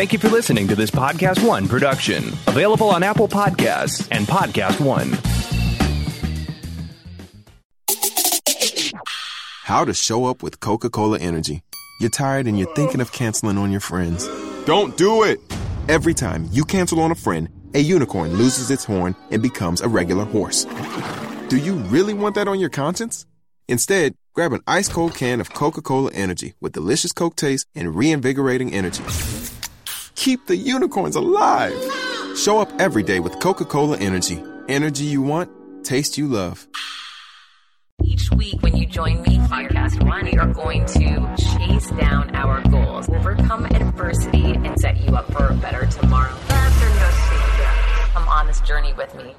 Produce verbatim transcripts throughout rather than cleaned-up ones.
Thank you for listening to this Podcast One production, available on Apple Podcasts and Podcast One. How to show up with Coca-Cola Energy. You're tired and you're thinking of canceling on your friends. Don't do it! Every time you cancel on a friend, a unicorn loses its horn and becomes a regular horse. Do you really want that on your conscience? Instead, grab an ice-cold can of Coca-Cola Energy with delicious Coke taste and reinvigorating energy. Keep the unicorns alive. Show up every day with Coca-Cola Energy. Energy you want, taste you love. Each week when you join me, Podcast One, we are going to chase down our goals, overcome adversity, and set you up for a better tomorrow. That's your no secret. Come on this journey with me.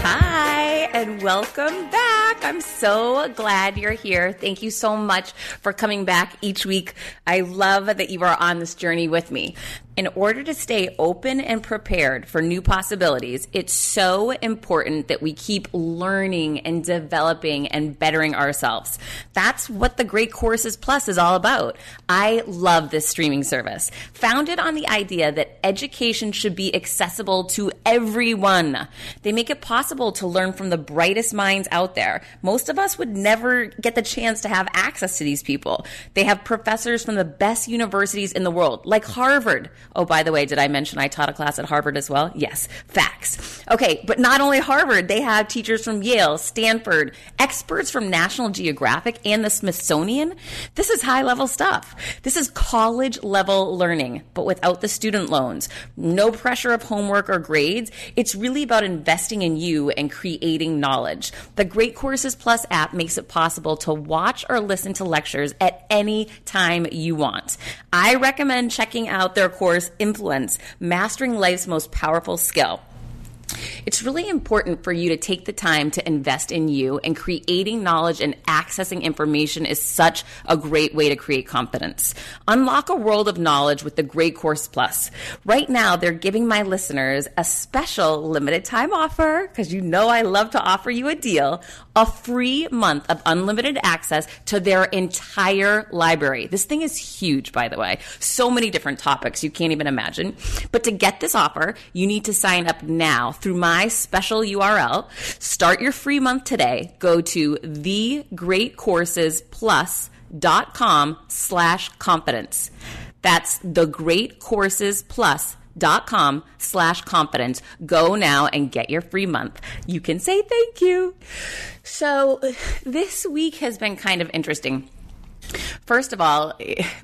Hi, and welcome back. I'm so glad you're here. Thank you so much for coming back each week. I love that you are on this journey with me. In order to stay open and prepared for new possibilities, it's so important that we keep learning and developing and bettering ourselves. That's what The Great Courses Plus is all about. I love this streaming service, founded on the idea that education should be accessible to everyone. They make it possible to learn from the brightest minds out there. Most of us would never get the chance to have access to these people. They have professors from the best universities in the world, like Harvard. Oh, by the way, did I mention I taught a class at Harvard as well? Yes, facts. Okay, but not only Harvard, they have teachers from Yale, Stanford, experts from National Geographic and the Smithsonian. This is high-level stuff. This is college-level learning, but without the student loans. No pressure of homework or grades. It's really about investing in you and creating knowledge. The Great Courses Plus app makes it possible to watch or listen to lectures at any time you want. I recommend checking out their course Influence, Mastering Life's Most Powerful Skill. It's really important for you to take the time to invest in you, and creating knowledge and accessing information is such a great way to create confidence. Unlock a world of knowledge with The Great Course Plus. Right now, they're giving my listeners a special limited time offer, because you know I love to offer you a deal, a free month of unlimited access to their entire library. This thing is huge, by the way. So many different topics you can't even imagine. But to get this offer, you need to sign up now through my special U R L. Start your free month today. Go to thegreatcoursesplus.com slash confidence. That's thegreatcoursesplus.com slash confidence. Go now and get your free month. You can say thank you. So this week has been kind of interesting. First of all,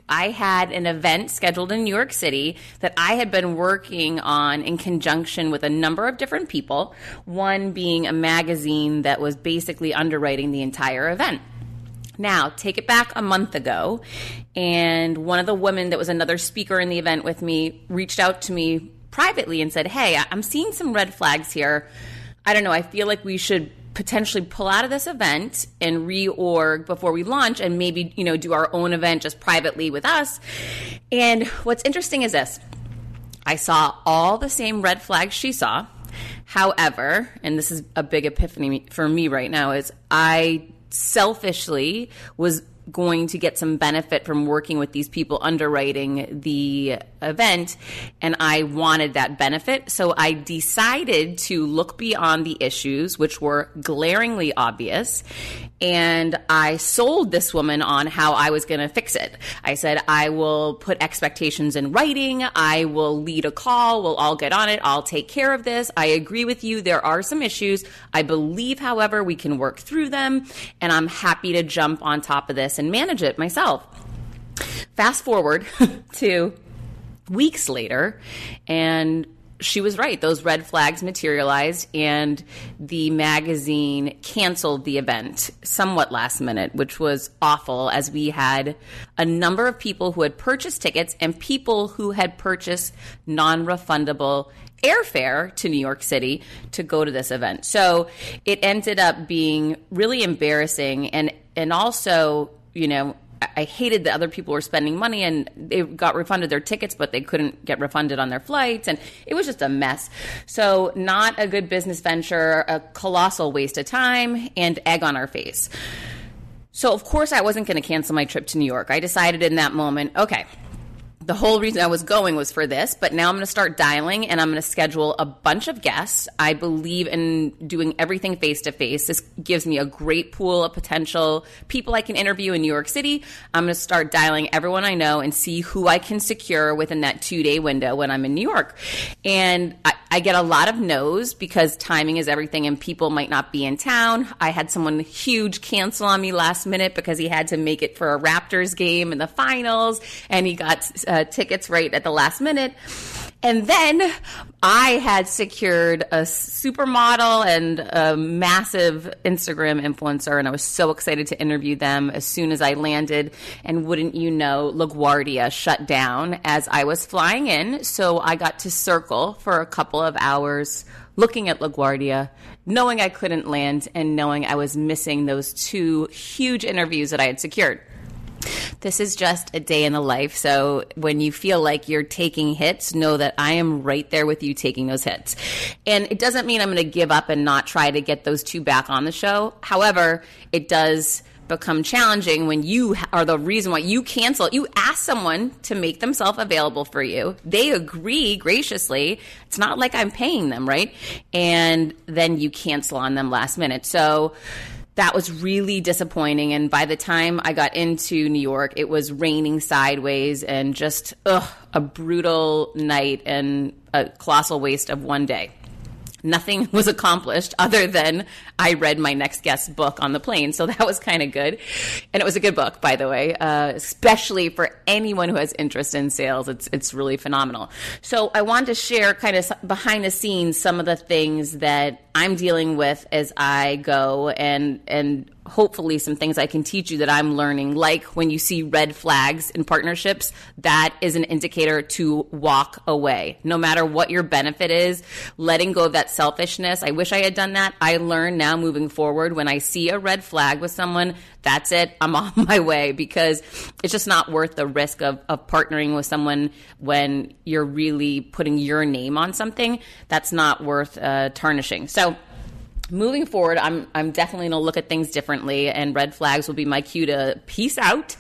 I had an event scheduled in New York City that I had been working on in conjunction with a number of different people, one being a magazine that was basically underwriting the entire event. Now, take it back a month ago, and one of the women that was another speaker in the event with me reached out to me privately and said, "Hey, I'm seeing some red flags here. I don't know, I feel like we should potentially pull out of this event and reorg before we launch, and maybe, you know, do our own event just privately with us." And what's interesting is this. I saw all the same red flags she saw. However, and this is a big epiphany for me right now, is I selfishly was going to get some benefit from working with these people underwriting the event, and I wanted that benefit. So I decided to look beyond the issues, which were glaringly obvious, and I sold this woman on how I was going to fix it. I said, I will put expectations in writing. I will lead a call. We'll all get on it. I'll take care of this. I agree with you. There are some issues. I believe, however, we can work through them, and I'm happy to jump on top of this and manage it myself. Fast forward to weeks later, and she was right. Those red flags materialized, and the magazine canceled the event somewhat last minute, which was awful, as we had a number of people who had purchased tickets and people who had purchased non-refundable airfare to New York City to go to this event. So it ended up being really embarrassing, and and also, you know, I hated that other people were spending money and they got refunded their tickets, but they couldn't get refunded on their flights. And it was just a mess. So not a good business venture, a colossal waste of time, and egg on our face. So, of course, I wasn't going to cancel my trip to New York. I decided in that moment, okay, the whole reason I was going was for this, but now I'm going to start dialing and I'm going to schedule a bunch of guests. I believe in doing everything face-to-face. This gives me a great pool of potential people I can interview in New York City. I'm going to start dialing everyone I know and see who I can secure within that two-day window when I'm in New York. And I, I get a lot of no's because timing is everything and people might not be in town. I had someone huge cancel on me last minute because he had to make it for a Raptors game in the finals and he got uh, Uh, tickets right at the last minute. And then I had secured a supermodel and a massive Instagram influencer, and I was so excited to interview them as soon as I landed. And wouldn't you know, LaGuardia shut down as I was flying in, so I got to circle for a couple of hours looking at LaGuardia, knowing I couldn't land and knowing I was missing those two huge interviews that I had secured. This is just a day in the life. So when you feel like you're taking hits, know that I am right there with you taking those hits. And it doesn't mean I'm going to give up and not try to get those two back on the show. However, it does become challenging when you are the reason why you cancel. You ask someone to make themselves available for you. They agree graciously. It's not like I'm paying them, right? And then you cancel on them last minute. So that was really disappointing, and by the time I got into New York, it was raining sideways and just ugh, a brutal night and a colossal waste of one day. Nothing was accomplished other than I read my next guest's book on the plane, so that was kind of good, and it was a good book, by the way, uh, especially for anyone who has interest in sales. It's it's really phenomenal. So I wanted to share kind of behind the scenes some of the things that I'm dealing with as I go, and and hopefully some things I can teach you that I'm learning. Like when you see red flags in partnerships, that is an indicator to walk away. No matter what your benefit is, letting go of that selfishness. I wish I had done that. I learn now moving forward, when I see a red flag with someone, that's it. I'm on my way, because it's just not worth the risk of, of partnering with someone when you're really putting your name on something. That's not worth uh, tarnishing. So So moving forward, I'm I'm definitely going to look at things differently, and red flags will be my cue to peace out.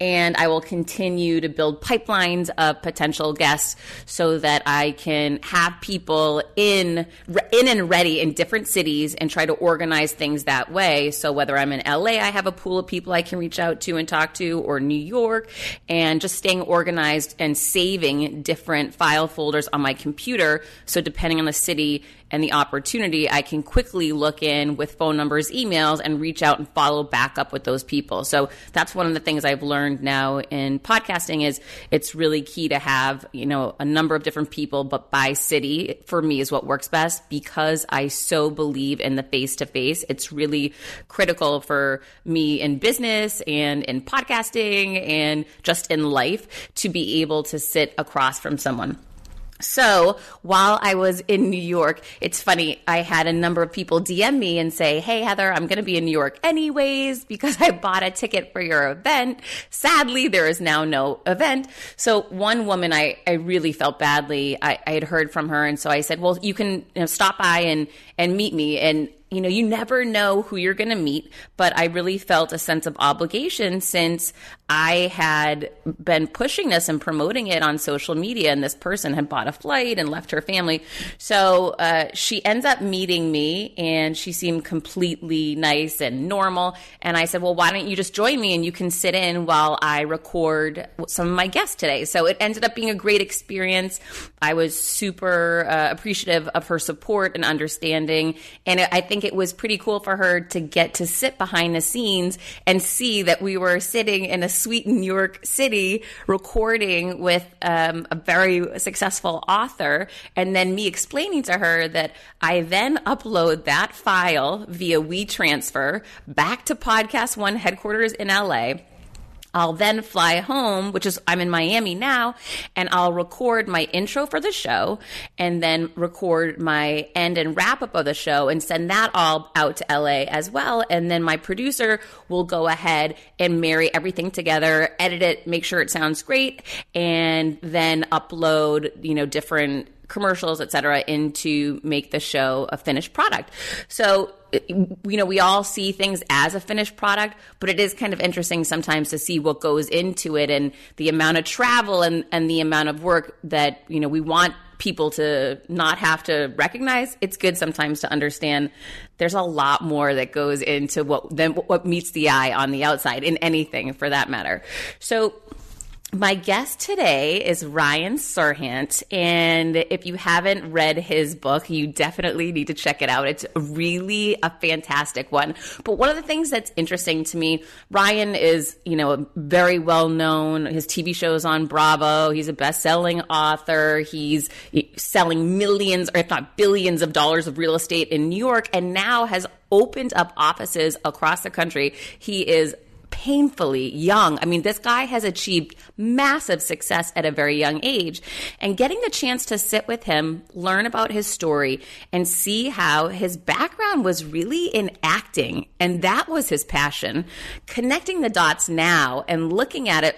And I will continue to build pipelines of potential guests so that I can have people in in and ready in different cities and try to organize things that way. So whether I'm in L A, I have a pool of people I can reach out to and talk to, or New York, and just staying organized and saving different file folders on my computer. So depending on the city and the opportunity, I can quickly look in with phone numbers, emails, and reach out and follow back up with those people. So that's one of the things I've learned now in podcasting, is it's really key to have, you know, a number of different people, but by city for me is what works best, because I so believe in the face-to-face. It's really critical for me in business and in podcasting and just in life to be able to sit across from someone. So while I was in New York, it's funny, I had a number of people D M me and say, hey, Heather, I'm going to be in New York anyways because I bought a ticket for your event. Sadly, there is now no event. So one woman, I, I really felt badly. I, I had heard from her. And so I said, well, you can you know, stop by and, and meet me. And you know, you never know who you're going to meet, but I really felt a sense of obligation since I had been pushing this and promoting it on social media, and this person had bought a flight and left her family. So uh, she ends up meeting me, and she seemed completely nice and normal. And I said, well, why don't you just join me and you can sit in while I record some of my guests today. So it ended up being a great experience. I was super uh, appreciative of her support and understanding, and I think I think it was pretty cool for her to get to sit behind the scenes and see that we were sitting in a suite in New York City recording with um, a very successful author, and then me explaining to her that I then upload that file via WeTransfer back to Podcast One headquarters in L A. I'll then fly home, which is, I'm in Miami now, and I'll record my intro for the show and then record my end and wrap up of the show and send that all out to L A as well. And then my producer will go ahead and marry everything together, edit it, make sure it sounds great, and then upload, you know, different commercials, et cetera, in to make the show a finished product. So, you know, we all see things as a finished product, but it is kind of interesting sometimes to see what goes into it and the amount of travel and, and the amount of work that, you know, we want people to not have to recognize. It's good sometimes to understand there's a lot more that goes into what than what meets the eye on the outside in anything for that matter. So my guest today is Ryan Serhant, and if you haven't read his book, you definitely need to check it out. It's really a fantastic one. But one of the things that's interesting to me, Ryan is, you know, very well known. His T V show's on Bravo. He's a best-selling author. He's selling millions, or if not billions, of dollars of real estate in New York, and now has opened up offices across the country. He is painfully young. I mean, this guy has achieved massive success at a very young age, and getting the chance to sit with him, learn about his story, and see how his background was really in acting, and that was his passion, connecting the dots now and looking at it.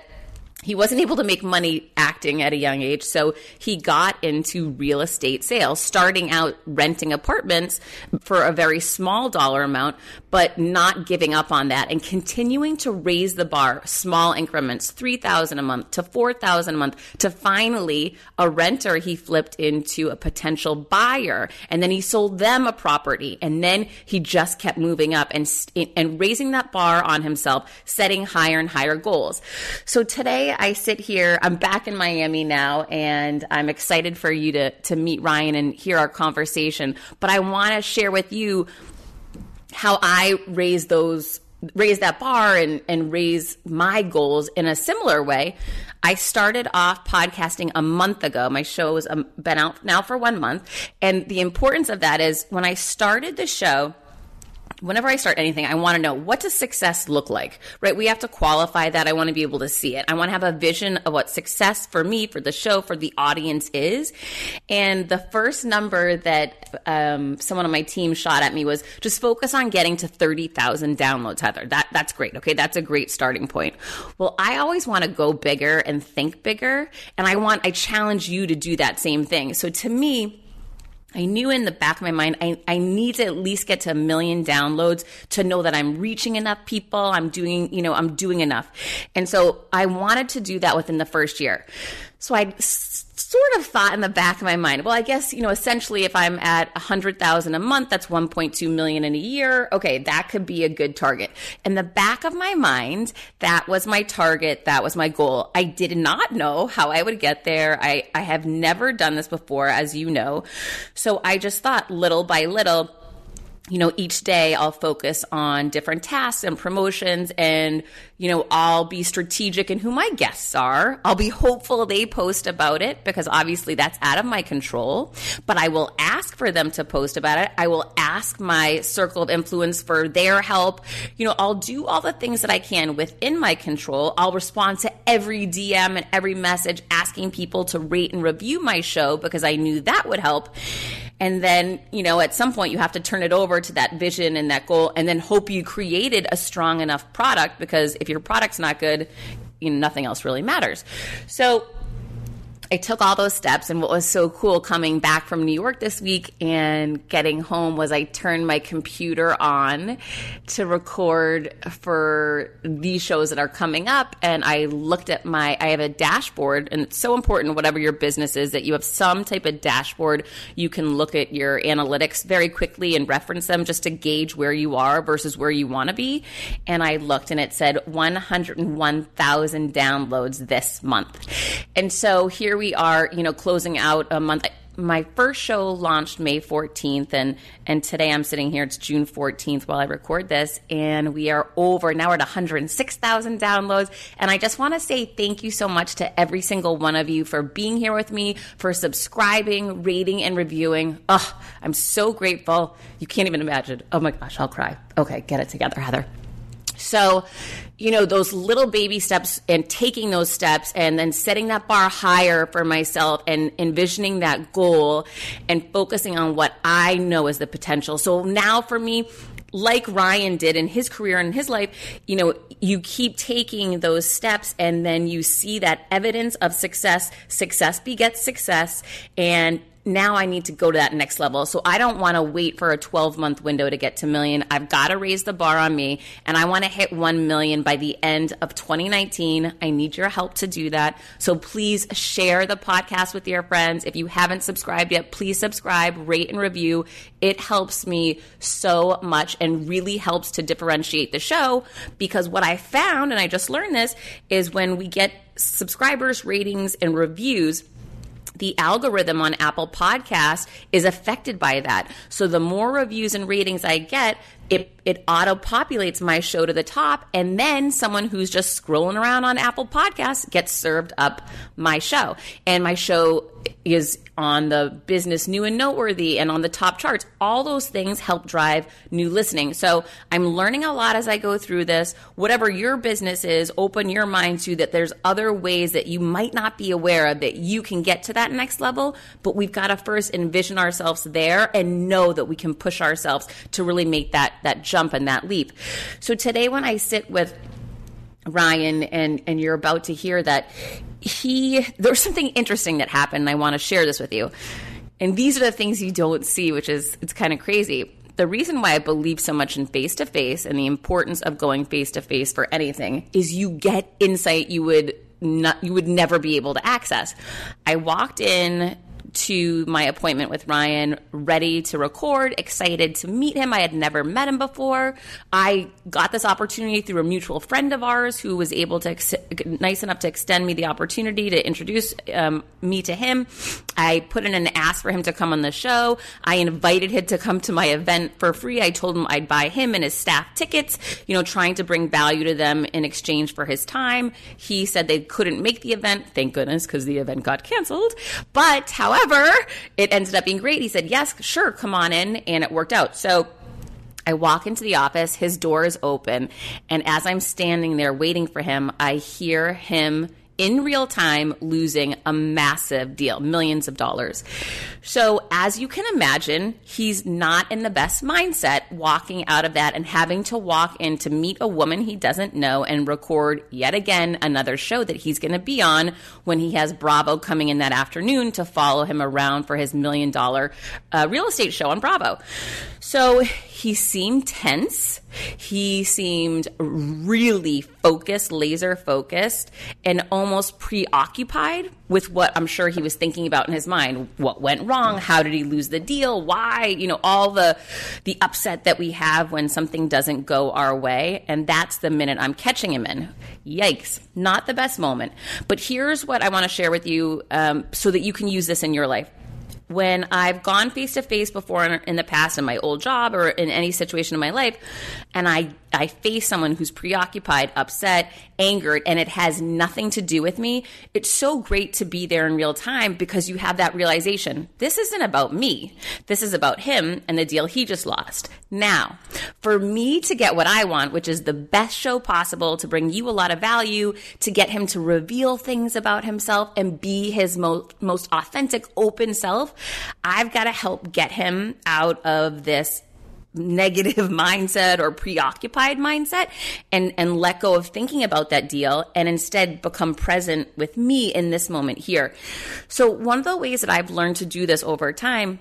He wasn't able to make money acting at a young age, so he got into real estate sales, starting out renting apartments for a very small dollar amount, but not giving up on that and continuing to raise the bar, small increments, three thousand dollars a month to four thousand dollars a month, to finally a renter he flipped into a potential buyer, and then he sold them a property, and then he just kept moving up and, and raising that bar on himself, setting higher and higher goals. So today, I sit here, I'm back in Miami now, and I'm excited for you to, to meet Ryan and hear our conversation. But I want to share with you how I raise those, raise that bar and, and raise my goals in a similar way. I started off podcasting a month ago. My show has been out now for one month. And the importance of that is when I started the show, whenever I start anything, I want to know, what does success look like, right? We have to qualify that. I want to be able to see it. I want to have a vision of what success for me, for the show, for the audience is. And the first number that um, someone on my team shot at me was just focus on getting to thirty thousand downloads, Heather. That, that's great. Okay. That's a great starting point. Well, I always want to go bigger and think bigger. And I want, I challenge you to do that same thing. So to me, I knew in the back of my mind, I, I need to at least get to a million downloads to know that I'm reaching enough people. I'm doing, you know, I'm doing enough. And so I wanted to do that within the first year. So I s- sort of thought in the back of my mind, well, I guess, you know, essentially if I'm at one hundred thousand a month, that's one point two million in a year. Okay, that could be a good target. In the back of my mind, that was my target. That was my goal. I did not know how I would get there. I, I have never done this before, as you know. So I just thought little by little, you know, each day I'll focus on different tasks and promotions, and, you know, I'll be strategic in who my guests are. I'll be hopeful they post about it, because obviously that's out of my control, but I will ask for them to post about it. I will ask my circle of influence for their help. You know, I'll do all the things that I can within my control. I'll respond to every D M and every message asking people to rate and review my show, because I knew that would help. And then, you know, at some point you have to turn it over to that vision and that goal, and then hope you created a strong enough product, because if your product's not good, you know, nothing else really matters. So I took all those steps, and what was so cool coming back from New York this week and getting home was I turned my computer on to record for these shows that are coming up, and I looked at my, I have a dashboard, and it's so important, whatever your business is, that you have some type of dashboard. You can look at your analytics very quickly and reference them just to gauge where you are versus where you want to be, and I looked, and it said one hundred one thousand downloads this month. And so here we are, you know, closing out a month. My first show launched May fourteenth, and and today I'm sitting here, it's June fourteenth while I record this, and we are over, now we're at one hundred six thousand downloads, and I just want to say thank you so much to every single one of you for being here with me, for subscribing, rating, and reviewing. Oh, I'm so grateful. You can't even imagine. Oh my gosh, I'll cry. Okay, get it together, Heather. So, you know, those little baby steps and taking those steps and then setting that bar higher for myself and envisioning that goal and focusing on what I know is the potential. So now for me, like Ryan did in his career and his life, you know, you keep taking those steps and then you see that evidence of success. Success begets success. And now I need to go to that next level. So I don't want to wait for a twelve-month window to get to million. I've got to raise the bar on me, and I want to hit one million by the end of twenty nineteen. I need your help to do that. So please share the podcast with your friends. If you haven't subscribed yet, please subscribe, rate, and review. It helps me so much and really helps to differentiate the show, because what I found, and I just learned this, is when we get subscribers, ratings, and reviews, the algorithm on Apple Podcasts is affected by that. So the more reviews and ratings I get, it it auto-populates my show to the top, and then someone who's just scrolling around on Apple Podcasts gets served up my show. And my show is on the business new and noteworthy and on the top charts. All those things help drive new listening. So I'm learning a lot as I go through this. Whatever your business is, open your mind to that there's other ways that you might not be aware of that you can get to that next level, but we've got to first envision ourselves there and know that we can push ourselves to really make that that jump and that leap. So today when I sit with Ryan, and and you're about to hear that, he there's something interesting that happened, and I want to share this with you. And these are the things you don't see, which is, it's kind of crazy. The reason why I believe so much in face-to-face and the importance of going face-to-face for anything is you get insight you would not you would never be able to access. I walked in to my appointment with Ryan, ready to record, excited to meet him. I had never met him before. I got this opportunity through a mutual friend of ours who was able to, ex- nice enough to extend me the opportunity to introduce um, me to him. I put in an ask for him to come on the show. I invited him to come to my event for free. I told him I'd buy him and his staff tickets, you know, trying to bring value to them in exchange for his time. He said they couldn't make the event, thank goodness, because the event got canceled. But however, However, it ended up being great. He said, yes, sure, come on in. And it worked out. So I walk into the office, his door is open. And as I'm standing there waiting for him, I hear him in real time losing a massive deal, millions of dollars. So as you can imagine, he's not in the best mindset walking out of that and having to walk in to meet a woman he doesn't know and record yet again another show that he's going to be on when he has Bravo coming in that afternoon to follow him around for his million dollar uh, real estate show on Bravo. So he seemed tense. He seemed really focused, laser focused, and almost preoccupied with what I'm sure he was thinking about in his mind. What went wrong? How did he lose the deal? Why? You know, all the the upset that we have when something doesn't go our way. And that's the minute I'm catching him in. Yikes. Not the best moment. But here's what I want to share with you um, so that you can use this in your life. When I've gone face-to-face before in the past in my old job or in any situation in my life, and I, I face someone who's preoccupied, upset, angered, and it has nothing to do with me, it's so great to be there in real time because you have that realization. This isn't about me. This is about him and the deal he just lost. Now, for me to get what I want, which is the best show possible, to bring you a lot of value, to get him to reveal things about himself and be his mo- most authentic, open self, I've got to help get him out of this negative mindset or preoccupied mindset and, and let go of thinking about that deal and instead become present with me in this moment here. So one of the ways that I've learned to do this over time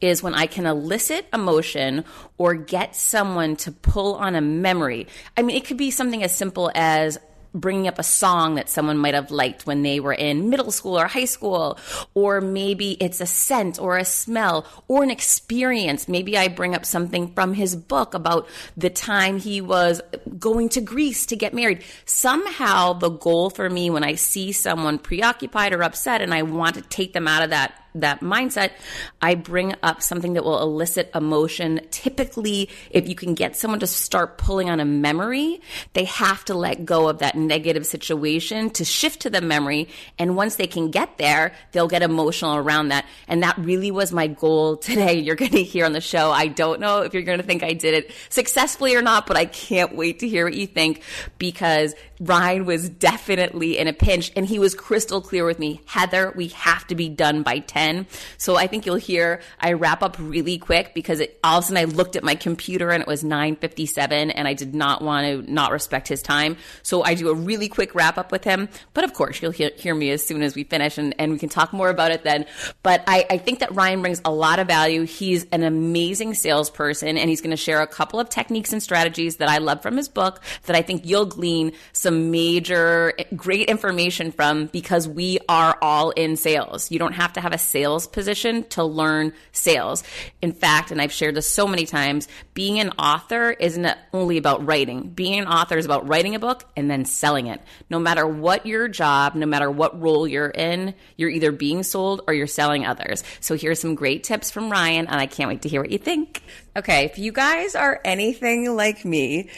is when I can elicit emotion or get someone to pull on a memory. I mean, it could be something as simple as bringing up a song that someone might have liked when they were in middle school or high school, or maybe it's a scent or a smell or an experience. Maybe I bring up something from his book about the time he was going to Greece to get married. Somehow the goal for me when I see someone preoccupied or upset and I want to take them out of that that mindset, I bring up something that will elicit emotion. Typically, if you can get someone to start pulling on a memory, they have to let go of that negative situation to shift to the memory. And once they can get there, they'll get emotional around that. And that really was my goal today. You're going to hear on the show. I don't know if you're going to think I did it successfully or not, but I can't wait to hear what you think, because Ryan was definitely in a pinch and he was crystal clear with me. Heather, we have to be done by ten. ten. So I think you'll hear I wrap up really quick because it, all of a sudden I looked at my computer and it was nine fifty-seven and I did not want to not respect his time. So I do a really quick wrap up with him. But of course, you'll hear, hear me as soon as we finish and, and we can talk more about it then. But I, I think that Ryan brings a lot of value. He's an amazing salesperson and he's going to share a couple of techniques and strategies that I love from his book that I think you'll glean some major great information from because we are all in sales. You don't have to have a sales position to learn sales. In fact, and I've shared this so many times, being an author isn't only about writing. Being an author is about writing a book and then selling it. No matter what your job, no matter what role you're in, you're either being sold or you're selling others. So here's some great tips from Ryan, and I can't wait to hear what you think. Okay, if you guys are anything like me,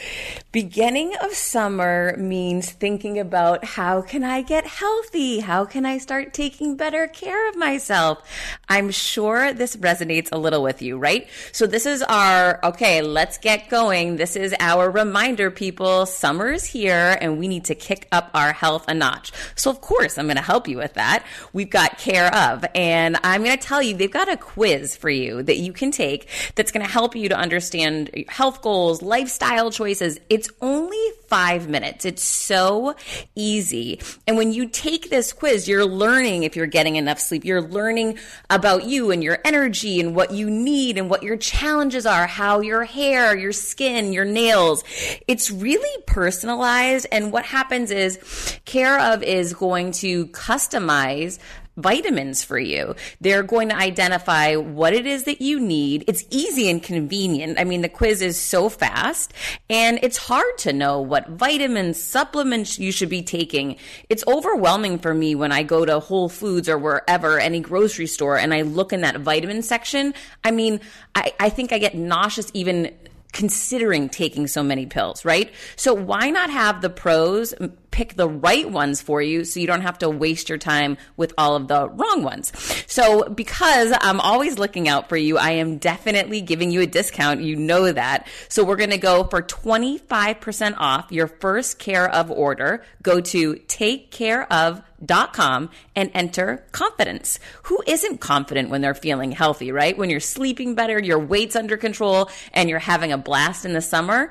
beginning of summer means thinking about how can I get healthy? How can I start taking better care of myself? I'm sure this resonates a little with you, right? So this is our, okay, let's get going. This is our reminder, people. Summer's here and we need to kick up our health a notch. So of course, I'm going to help you with that. We've got Care/Of, and I'm going to tell you, they've got a quiz for you that you can take that's going to help you to understand health goals, lifestyle choices. It's only five minutes. It's so easy. And when you take this quiz, you're learning if you're getting enough sleep. You're learning about you and your energy and what you need and what your challenges are, how your hair, your skin, your nails. It's really personalized. And what happens is Care/Of is going to customize vitamins for you. They're going to identify what it is that you need. It's easy and convenient. I mean, the quiz is so fast and it's hard to know what vitamins, supplements you should be taking. It's overwhelming for me when I go to Whole Foods or wherever, any grocery store, and I look in that vitamin section. I mean, I, I think I get nauseous even considering taking so many pills, right? So why not have the pros pick the right ones for you so you don't have to waste your time with all of the wrong ones? So because I'm always looking out for you, I am definitely giving you a discount. You know that. So we're going to go for twenty-five percent off your first Care/Of order. Go to take care of dot com and enter confidence. Who isn't confident when they're feeling healthy, right? When you're sleeping better, your weight's under control, and you're having a blast in the summer.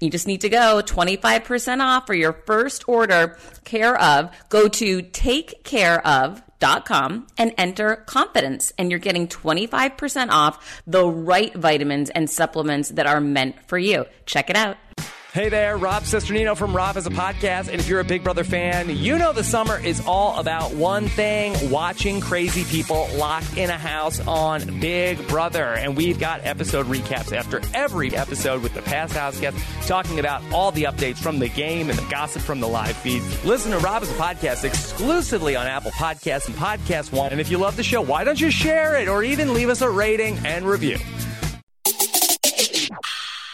You just need to go twenty-five percent off for your first order, Care/Of. Go to take care of dot com and enter confidence, and you're getting twenty-five percent off the right vitamins and supplements that are meant for you. Check it out. Hey there, Rob Cesternino from Rob Has a Podcast. And if you're a Big Brother fan, you know the summer is all about one thing, watching crazy people locked in a house on Big Brother. And we've got episode recaps after every episode with the past house guests talking about all the updates from the game and the gossip from the live feeds. Listen to Rob Has a Podcast exclusively on Apple Podcasts and Podcast One. And if you love the show, why don't you share it or even leave us a rating and review?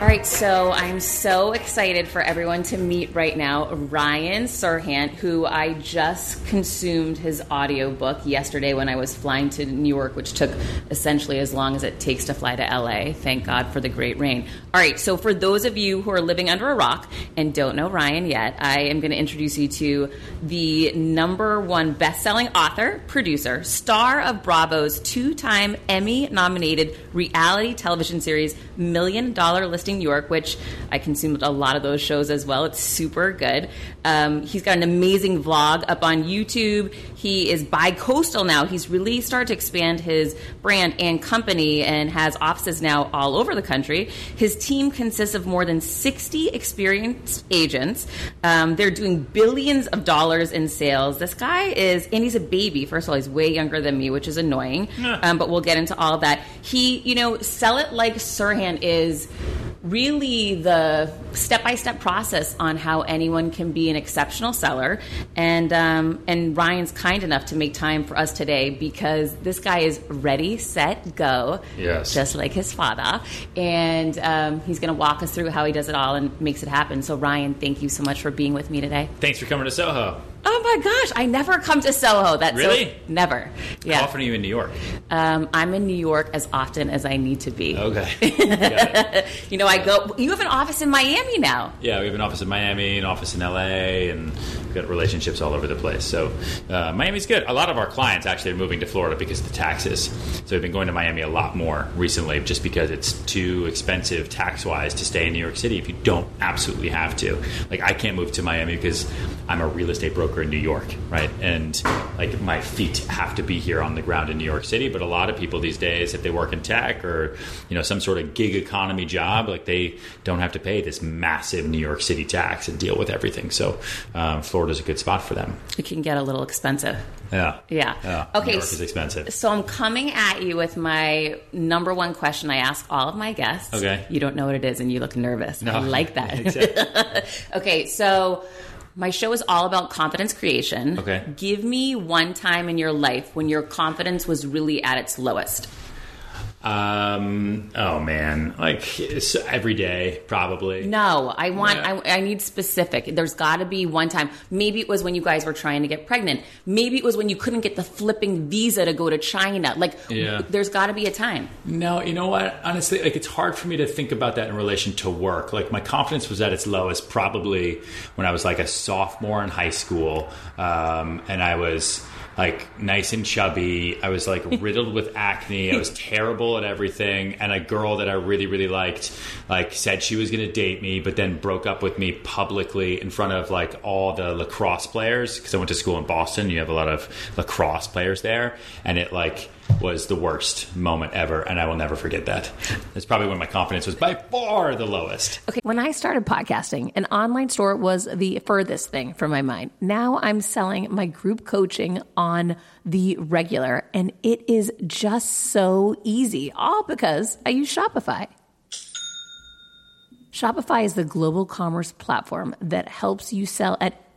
All right, so I'm so excited for everyone to meet right now Ryan Serhant, who I just consumed his audiobook yesterday when I was flying to New York, which took essentially as long as it takes to fly to L A. Thank God for the great rain. All right, so for those of you who are living under a rock and don't know Ryan yet, I am going to introduce you to the number one best-selling author, producer, star of Bravo's two-time Emmy-nominated reality television series Million Dollar Listing New York, which I consumed a lot of those shows as well. It's super good. Um, he's got an amazing vlog up on YouTube. He is bi-coastal now. He's really started to expand his brand and company and has offices now all over the country. His team consists of more than sixty experienced agents. Um, they're doing billions of dollars in sales. This guy is, and he's a baby. First of all, he's way younger than me, which is annoying. Yeah. Um, but we'll get into all of that. He, you know, Sell It Like Serhant is really the step-by-step process on how anyone can be an exceptional seller. And um, and Ryan's kind enough to make time for us today because this guy is ready, set, go, yes, just like his father. And um, he's going to walk us through how he does it all and makes it happen. So, Ryan, thank you so much for being with me today. Thanks for coming to Soho. Oh, my gosh. I never come to Soho. That's really? So, never. Yeah. How often are you in New York? Um, I'm in New York as often as I need to be. Okay. Got it. You know, I go... You have an office in Miami now. Yeah, we have an office in Miami, an office in L A, and we've got relationships all over the place. So uh, Miami's good. A lot of our clients actually are moving to Florida because of the taxes. So we've been going to Miami a lot more recently just because it's too expensive tax-wise to stay in New York City if you don't absolutely have to. Like, I can't move to Miami because I'm a real estate broker in New York, right? And like my feet have to be here on the ground in New York City. But a lot of people these days, if they work in tech or, you know, some sort of gig economy job, like they don't have to pay this massive New York City tax and deal with everything. So um, Florida's a good spot for them. It can get a little expensive. Yeah. Yeah. yeah. Okay. New York is expensive. So I'm coming at you with my number one question I ask all of my guests. Okay. You don't know what it is and you look nervous. No. I like that. Exactly. Okay. So my show is all about confidence creation. Okay. Give me one time in your life when your confidence was really at its lowest. Um. Oh man, like so every day, probably. No, I want. Yeah. I, I need specific. There's got to be one time. Maybe it was when you guys were trying to get pregnant. Maybe it was when you couldn't get the flipping visa to go to China. Like, yeah. There's got to be a time. No, you know what? Honestly, like it's hard for me to think about that in relation to work. Like my confidence was at its lowest probably when I was like a sophomore in high school, um, and I was like nice and chubby. I was like riddled with acne. I was terrible at everything, and a girl that I really really liked like said she was going to date me but then broke up with me publicly in front of like all the lacrosse players because I went to school in Boston. You have a lot of lacrosse players there, and it like was the worst moment ever, and I will never forget that. That's probably when my confidence was by far the lowest. Okay, when I started podcasting, an online store was the furthest thing from my mind. Now I'm selling my group coaching on the regular, and it is just so easy, all because I use Shopify. Shopify is the global commerce platform that helps you sell at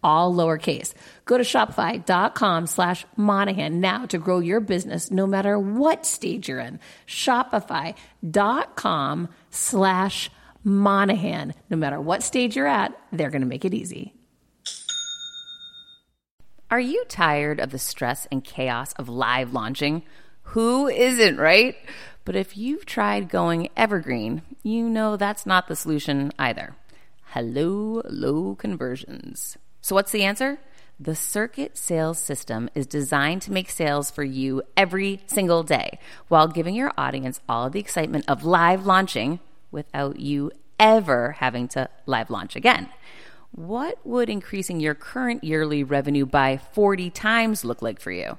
all lowercase. Go to shopify.com slash Monahan now to grow your business no matter what stage you're in. Shopify.com slash Monahan. No matter what stage you're at, they're going to make it easy. Are you tired of the stress and chaos of live launching? Who isn't, right? But if you've tried going evergreen, you know that's not the solution either. Hello, low conversions. So what's the answer? The Circuit Sales System is designed to make sales for you every single day while giving your audience all of the excitement of live launching without you ever having to live launch again. What would increasing your current yearly revenue by forty times look like for you?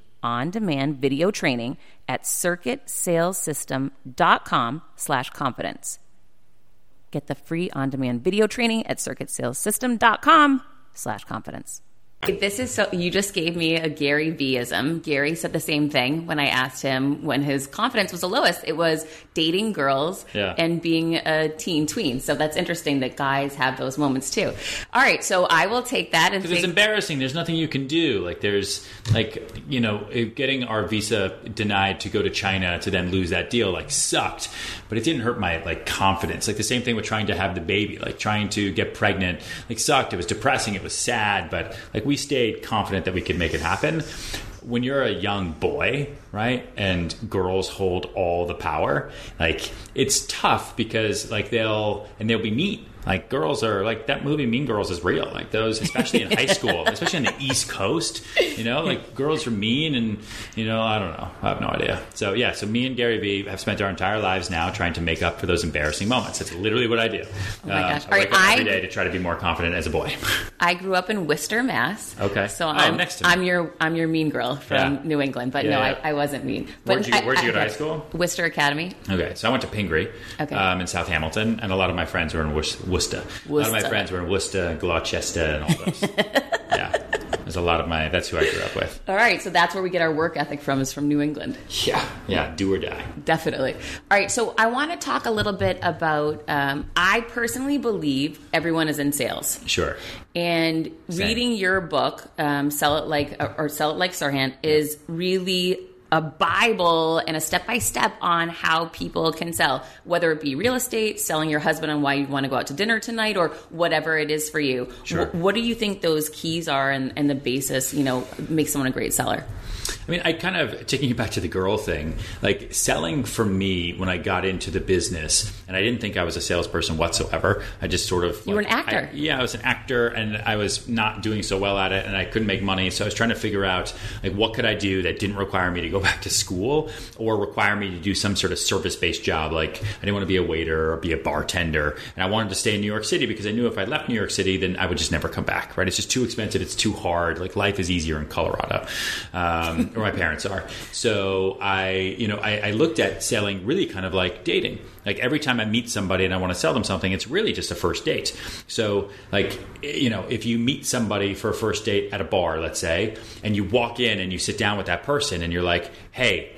on-demand video training at circuitsalesystem.com slash confidence. Get the free on-demand video training at circuitsalesystem.com slash confidence. This is so, you just gave me a Gary Veeism. Gary said the same thing when I asked him when his confidence was the lowest. It was dating girls yeah. and being a teen tween. So that's interesting that guys have those moments too. All right. So I will take that. And think- it's embarrassing. There's nothing you can do. Like there's like, you know, getting our visa denied to go to China to then lose that deal, like sucked, but it didn't hurt my like confidence. Like the same thing with trying to have the baby, like trying to get pregnant, like sucked. It was depressing. It was sad, but like we We stayed confident that we could make it happen. When you're a young boy, right, and girls hold all the power, like it's tough because like they'll and they'll be mean. Like girls are like that movie Mean Girls is real. Like those, especially in high school, especially on the East Coast, you know, like girls are mean and you know, I don't know, I have no idea. So yeah, so me and Gary Vee have spent our entire lives now trying to make up for those embarrassing moments. That's literally what I do. Oh my gosh. Uh, I All wake right, up I, every day to try to be more confident as a boy. I grew up in Worcester, Mass. Okay, so I'm, oh, next to me. I'm your I'm your mean girl from yeah. New England, but yeah, no, yeah. I, I wasn't mean. But where'd you, where'd I, you go to high school? Worcester Academy. Okay, so I went to Pingree, okay. um, in South Hamilton, and a lot of my friends were in Worcester. Worcester. Worcester. A lot of my friends were in Worcester, Gloucester, and all those. Yeah. There's a lot of my, that's who I grew up with. All right. So that's where we get our work ethic from, is from New England. Yeah. Yeah. Do or die. Definitely. All right. So I want to talk a little bit about, um, I personally believe everyone is in sales. Sure. And Same. reading your book, um, Sell It Like, or Sell It Like Serhant, is really a Bible and a step-by-step on how people can sell, whether it be real estate, selling your husband on why you want to go out to dinner tonight, or whatever it is for you. Sure. What, what do you think those keys are and, and the basis, you know, makes someone a great seller? I mean, I kind of, taking it back to the girl thing, like selling for me when I got into the business, and I didn't think I was a salesperson whatsoever. I just sort of... You like, were an actor. I, yeah, I was an actor, and I was not doing so well at it, and I couldn't make money. So I was trying to figure out, like, what could I do that didn't require me to go back to school or require me to do some sort of service-based job. Like, I didn't want to be a waiter or be a bartender, and I wanted to stay in New York City because I knew if I left New York City, then I would just never come back, right? It's just too expensive. It's too hard. Like, life is easier in Colorado. Um or my parents are. So I, you know, I, I looked at selling really kind of like dating. Like every time I meet somebody and I want to sell them something, it's really just a first date. So like, you know, if you meet somebody for a first date at a bar, let's say, and you walk in and you sit down with that person and you're like, hey,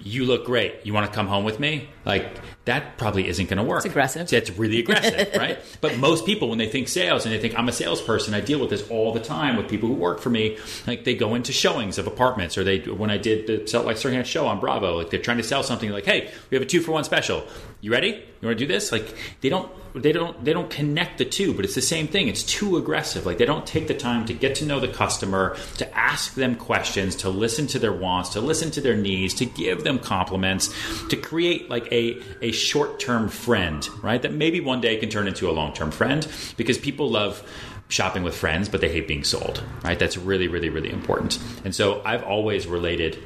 you look great. You want to come home with me? Like, that probably isn't going to work. It's aggressive. That's really aggressive, right? But most people, when they think sales and they think, I'm a salesperson, I deal with this all the time with people who work for me. Like they go into showings of apartments, or they, when I did the Sell It Like Serhant show on Bravo, like they're trying to sell something like, hey, we have a two for one special. You ready? You want to do this? Like they don't, they don't, they don't connect the two, but it's the same thing. It's too aggressive. Like they don't take the time to get to know the customer, to ask them questions, to listen to their wants, to listen to their needs, to give them compliments, to create like a, a short-term friend, right? That maybe one day can turn into a long-term friend, because people love shopping with friends, but they hate being sold, right? That's really, really, really important. And so I've always related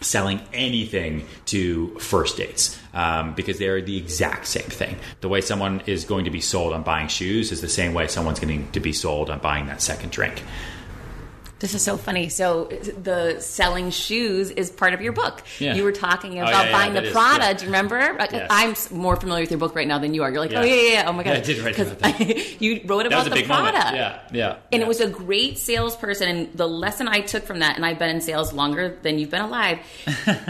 selling anything to first dates. Um, because they're the exact same thing. The way someone is going to be sold on buying shoes is the same way someone's going to be sold on buying that second drink. This is so funny. So the selling shoes is part of your book. Yeah. You were talking about oh, yeah, buying yeah, the Prada. Yeah. Do you remember? Yes. I'm more familiar with your book right now than you are. You're like, yeah. oh, yeah, yeah, yeah. Oh, my God. Yeah, I did write about that. You wrote about the Prada. Moment. Yeah, yeah. And yeah. It was a great salesperson. And the lesson I took from that, and I've been in sales longer than you've been alive.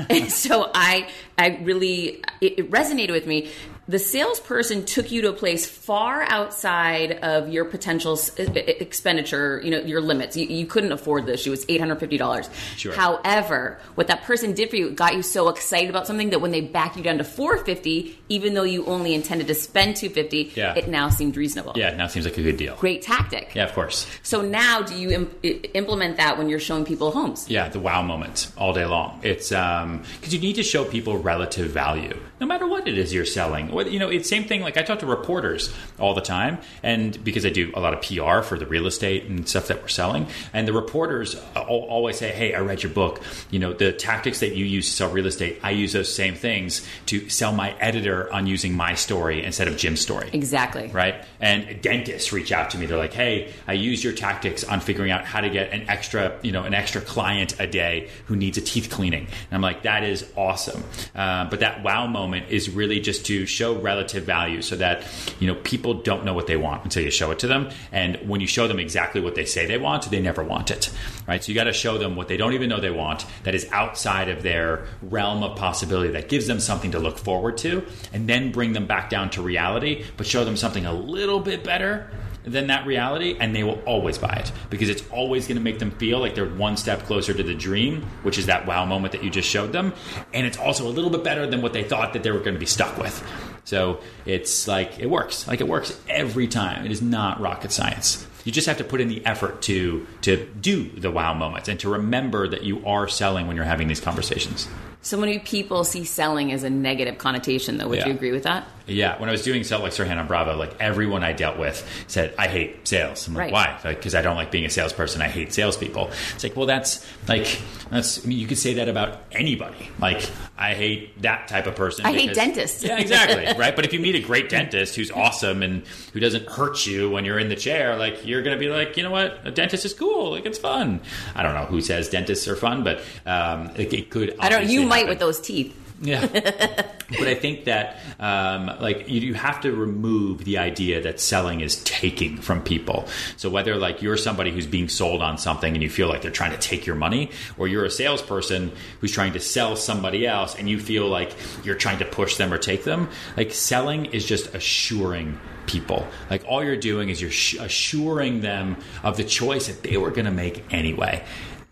And so I, I really, it, it resonated with me. the salesperson took you to a place far outside of your potential s- expenditure, you know, your limits. You, you couldn't afford this. It was eight hundred fifty dollars. Sure. However, what that person did for you got you so excited about something that when they back you down to four hundred fifty dollars, even though you only intended to spend two hundred fifty dollars, yeah. it now seemed reasonable. Yeah, it now seems like a good deal. Great tactic. Yeah, of course. So now do you im- implement that when you're showing people homes? Yeah, the wow moment all day long. It's um, 'cause you need to show people relative value, no matter what it is you're selling. You know, it's same thing. Like I talk to reporters all the time, and because I do a lot of P R for the real estate and stuff that we're selling, and the reporters always say, "Hey, I read your book. You know, the tactics that you use to sell real estate, I use those same things to sell my editor on using my story instead of Jim's story." Exactly. Right. And dentists reach out to me. They're like, "Hey, I used your tactics on figuring out how to get an extra, you know, an extra client a day who needs a teeth cleaning." And I'm like, "That is awesome." Uh, but that wow moment is really just to show relative value, so that, you know, people don't know what they want until you show it to them. And when you show them exactly what they say they want, they never want it, right? So you got to show them what they don't even know they want, that is outside of their realm of possibility, that gives them something to look forward to, and then bring them back down to reality, but show them something a little bit better than that reality, and they will always buy it, because it's always going to make them feel like they're one step closer to the dream, which is that wow moment that you just showed them. And it's also a little bit better than what they thought that they were going to be stuck with. So it's like, it works. Like it works every time. It is not rocket science. You just have to put in the effort to to do the wow moments and to remember that you are selling when you're having these conversations. So many people see selling as a negative connotation, though. Would yeah. you agree with that? Yeah. When I was doing Sell It Like Serhant on Bravo, like everyone I dealt with said, "I hate sales." I'm like, right. "Why?" "Because like, I don't like being a salesperson. I hate salespeople." It's like, well, that's like, that's, I mean, you could say that about anybody. Like, I hate that type of person. I because, hate dentists. Yeah, exactly. Right. But if you meet a great dentist who's awesome and who doesn't hurt you when you're in the chair, like you're going to be like, you know what? A dentist is cool. Like it's fun. I don't know who says dentists are fun, but um, it, it could. I don't, you might happen. With those teeth. Yeah. But I think that um, like you, you have to remove the idea that selling is taking from people. So whether like you're somebody who's being sold on something and you feel like they're trying to take your money, or you're a salesperson who's trying to sell somebody else and you feel like you're trying to push them or take them, like selling is just assuring people. Like all you're doing is you're sh- assuring them of the choice that they were going to make anyway.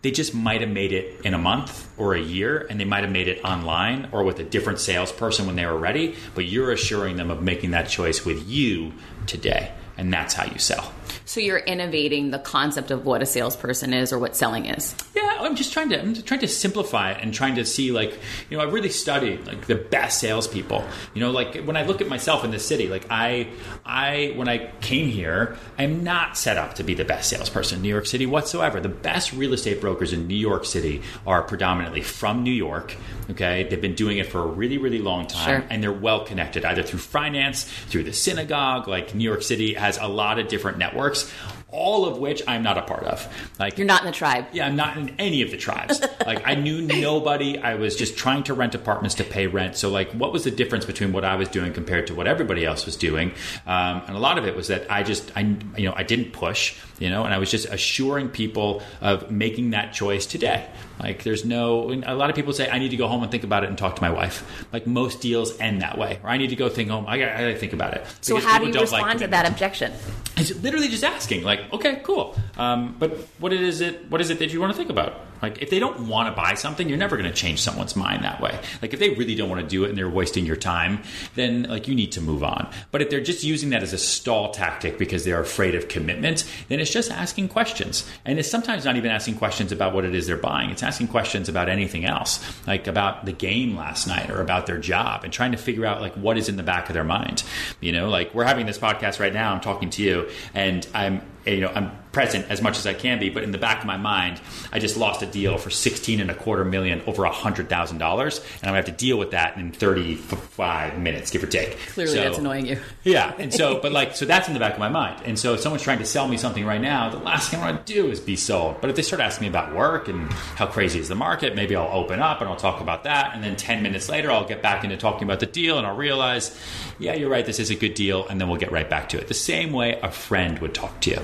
They just might have made it in a month or a year, and they might have made it online or with a different salesperson when they were ready, but you're assuring them of making that choice with you today, and that's how you sell. So you're innovating the concept of what a salesperson is or what selling is. Yeah, I'm just trying to I'm just trying to simplify it and trying to see, like, you know, I've really studied like the best salespeople. You know, like when I look at myself in this city, like I I when I came here, I'm not set up to be the best salesperson in New York City whatsoever. The best real estate brokers in New York City are predominantly from New York. Okay, they've been doing it for a really, really long time, sure. And they're well connected either through finance, through the synagogue. Like New York City has a lot of different networks, all of which I'm not a part of. Like you're not in the tribe. Yeah, I'm not in any of the tribes. Like I knew nobody. I was just trying to rent apartments to pay rent. So like, what was the difference between what I was doing compared to what everybody else was doing? Um, and a lot of it was that I just, I, you know, I didn't push, you know, and I was just assuring people of making that choice today. Like there's no, a lot of people say, I need to go home and think about it and talk to my wife. Like most deals end that way. Or I need to go think home. I gotta, I gotta think about it. So how do you respond like to that objection? It's literally just asking, like, okay, cool. Um, but what is it? What is it that you want to think about? Like, if they don't want to buy something, you're never going to change someone's mind that way. Like, if they really don't want to do it and they're wasting your time, then like you need to move on. But if they're just using that as a stall tactic because they're afraid of commitment, then it's just asking questions. And it's sometimes not even asking questions about what it is they're buying. It's asking questions about anything else, like about the game last night or about their job, and trying to figure out like what is in the back of their mind. You know, like we're having this podcast right now. I'm talking to you, and I'm. You know, I'm present as much as I can be, but in the back of my mind, I just lost a deal for sixteen and a quarter million, over a hundred thousand dollars, and I'm gonna have to deal with that in thirty-five minutes, give or take. Clearly, so, that's annoying you. Yeah, and so, but like, so that's in the back of my mind, and so if someone's trying to sell me something right now, the last thing I want to do is be sold. But if they start asking me about work and how crazy is the market, maybe I'll open up and I'll talk about that, and then ten minutes later, I'll get back into talking about the deal, and I'll realize, yeah, you're right, this is a good deal, and then we'll get right back to it. The same way a friend would talk to you.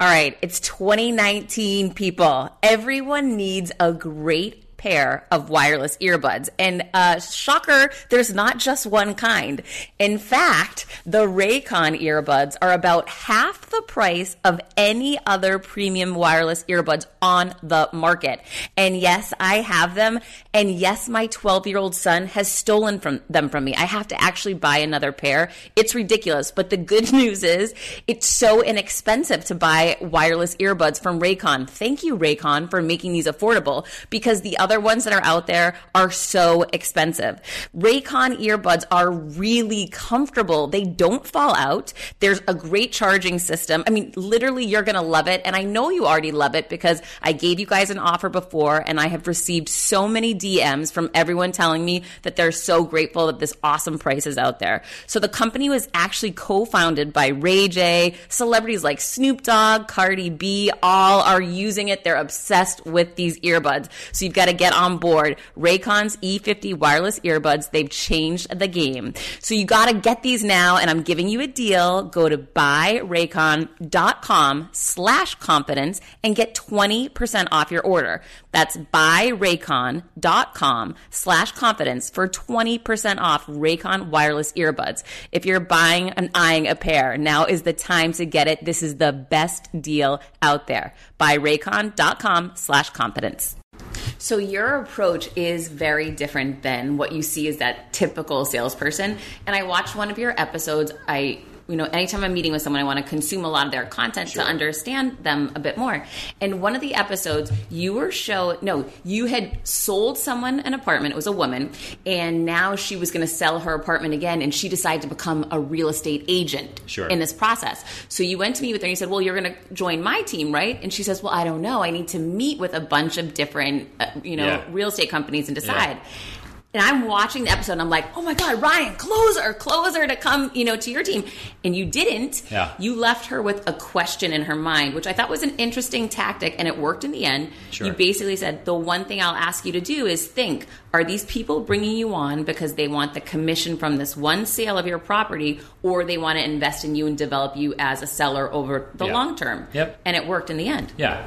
All right, it's twenty nineteen, people. Everyone needs a great pair of wireless earbuds. And uh, shocker, there's not just one kind. In fact, the Raycon earbuds are about half the price of any other premium wireless earbuds on the market. And yes, I have them. And yes, my twelve-year-old son has stolen from them from me. I have to actually buy another pair. It's ridiculous. But the good news is it's so inexpensive to buy wireless earbuds from Raycon. Thank you, Raycon, for making these affordable, because the other ones that are out there are so expensive. Raycon earbuds are really comfortable. They don't fall out. There's a great charging system. I mean, literally, you're going to love it. And I know you already love it because I gave you guys an offer before, and I have received so many D Ms from everyone telling me that they're so grateful that this awesome price is out there. So the company was actually co-founded by Ray J. Celebrities like Snoop Dogg, Cardi B, all are using it. They're obsessed with these earbuds. So you've got to get on board. Raycon's E fifty wireless earbuds, they've changed the game. So you got to get these now, and I'm giving you a deal. Go to buy raycon dot com slash confidence and get twenty percent off your order. That's buy raycon dot com slash confidence for twenty percent off Raycon wireless earbuds. If you're buying and eyeing a pair, now is the time to get it. This is the best deal out there. buy raycon dot com slash confidence. So your approach is very different than what you see as that typical salesperson. And I watched one of your episodes. I, you know, anytime I'm meeting with someone, I want to consume a lot of their content sure. to understand them a bit more. And one of the episodes, you were show, no, you had sold someone an apartment. It was a woman. And now she was going to sell her apartment again. And she decided to become a real estate agent sure. in this process. So you went to meet with her and you said, well, you're going to join my team, right? And she says, well, I don't know. I need to meet with a bunch of different, uh, you know, yeah. real estate companies and decide. Yeah. And I'm watching the episode and I'm like, oh my God, Ryan, closer, closer to come, you know, to your team. And you didn't. Yeah. You left her with a question in her mind, which I thought was an interesting tactic, and it worked in the end. Sure. You basically said, the one thing I'll ask you to do is think, are these people bringing you on because they want the commission from this one sale of your property, or they want to invest in you and develop you as a seller over the yeah. long term? Yep. And it worked in the end. Yeah.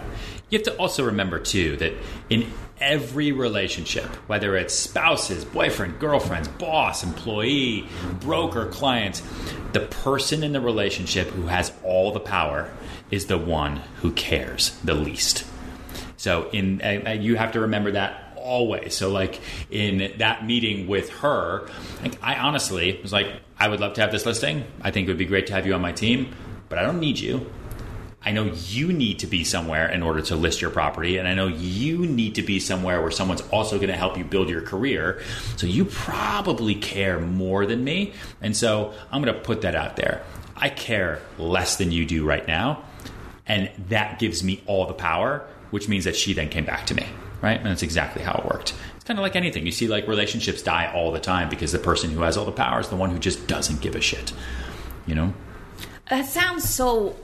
You have to also remember, too, that in every relationship, whether it's spouses, boyfriend, girlfriends, boss, employee, broker, clients, the person in the relationship who has all the power is the one who cares the least. So in uh, you have to remember that always. So like in that meeting with her, like, I honestly was like, I would love to have this listing. I think it would be great to have you on my team, but I don't need you. I know you need to be somewhere in order to list your property, and I know you need to be somewhere where someone's also going to help you build your career. So you probably care more than me, and so I'm going to put that out there. I care less than you do right now, and that gives me all the power, which means that she then came back to me, right? And that's exactly how it worked. It's kind of like anything. You see, like, relationships die all the time because the person who has all the power is the one who just doesn't give a shit, you know? That sounds so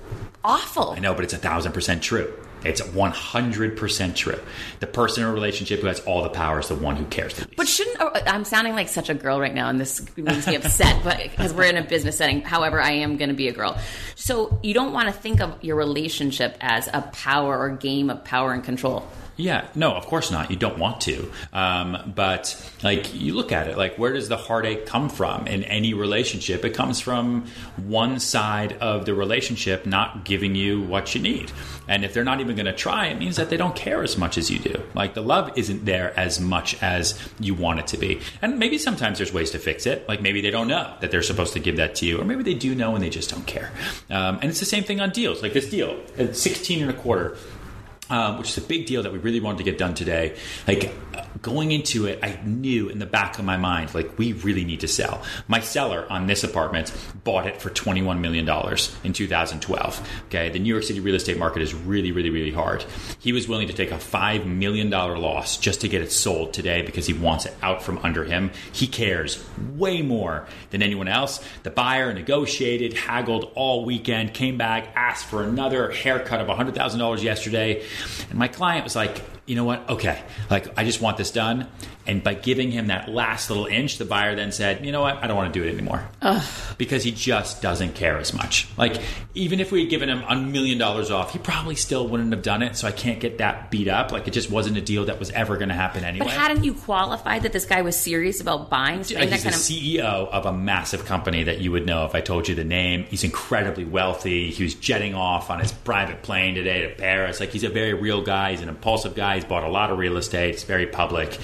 awful. I know, but it's a thousand percent true. It's one hundred percent true. The person in a relationship who has all the power is the one who cares the least. But shouldn't, I'm sounding like such a girl right now, and this makes me upset, but because we're in a business setting. However, I am going to be a girl. So you don't want to think of your relationship as a power or game of power and control. Yeah, no, of course not. You don't want to. Um, but like, you look at it, like, where does the heartache come from in any relationship? It comes from one side of the relationship not giving you what you need. And if they're not even going to try, it means that they don't care as much as you do. Like, the love isn't there as much as you want it to be. And maybe sometimes there's ways to fix it. Like, maybe they don't know that they're supposed to give that to you, or maybe they do know and they just don't care. Um, and it's the same thing on deals. Like this deal at sixteen and a quarter. Um, which is a big deal that we really wanted to get done today. Like, going into it, I knew in the back of my mind, like, we really need to sell. My seller on this apartment bought it for twenty-one million dollars in two thousand twelve. Okay, the New York City real estate market is really, really, really hard. He was willing to take a five million dollars loss just to get it sold today because he wants it out from under him. He cares way more than anyone else. The buyer negotiated, haggled all weekend, came back, asked for another haircut of one hundred thousand dollars yesterday. And my client was like, you know what? Okay. Like, I just want this done. And by giving him that last little inch, the buyer then said, you know what, I don't want to do it anymore. Ugh. Because he just doesn't care as much. Like, even if we had given him a million dollars off, he probably still wouldn't have done it. So I can't get that beat up. Like, it just wasn't a deal that was ever going to happen anyway. But hadn't you qualified that this guy was serious about buying? He's that kind the of- C E O of a massive company that you would know if I told you the name. He's incredibly wealthy. He was jetting off on his private plane today to Paris. Like, he's a very real guy. He's an impulsive guy. He's bought a lot of real estate. It's very public.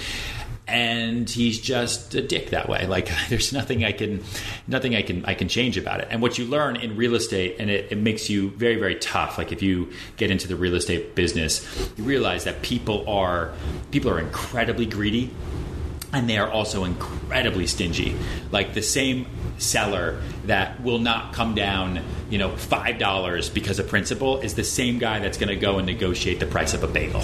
And he's just a dick that way. Like, there's nothing I can, nothing I can, I can change about it. And what you learn in real estate, and it, it makes you very, very tough. Like, if you get into the real estate business, you realize that people are, people are incredibly greedy, and they are also incredibly stingy. Like, the same seller that will not come down, you know, five dollars because of principal is the same guy that's going to go and negotiate the price of a bagel.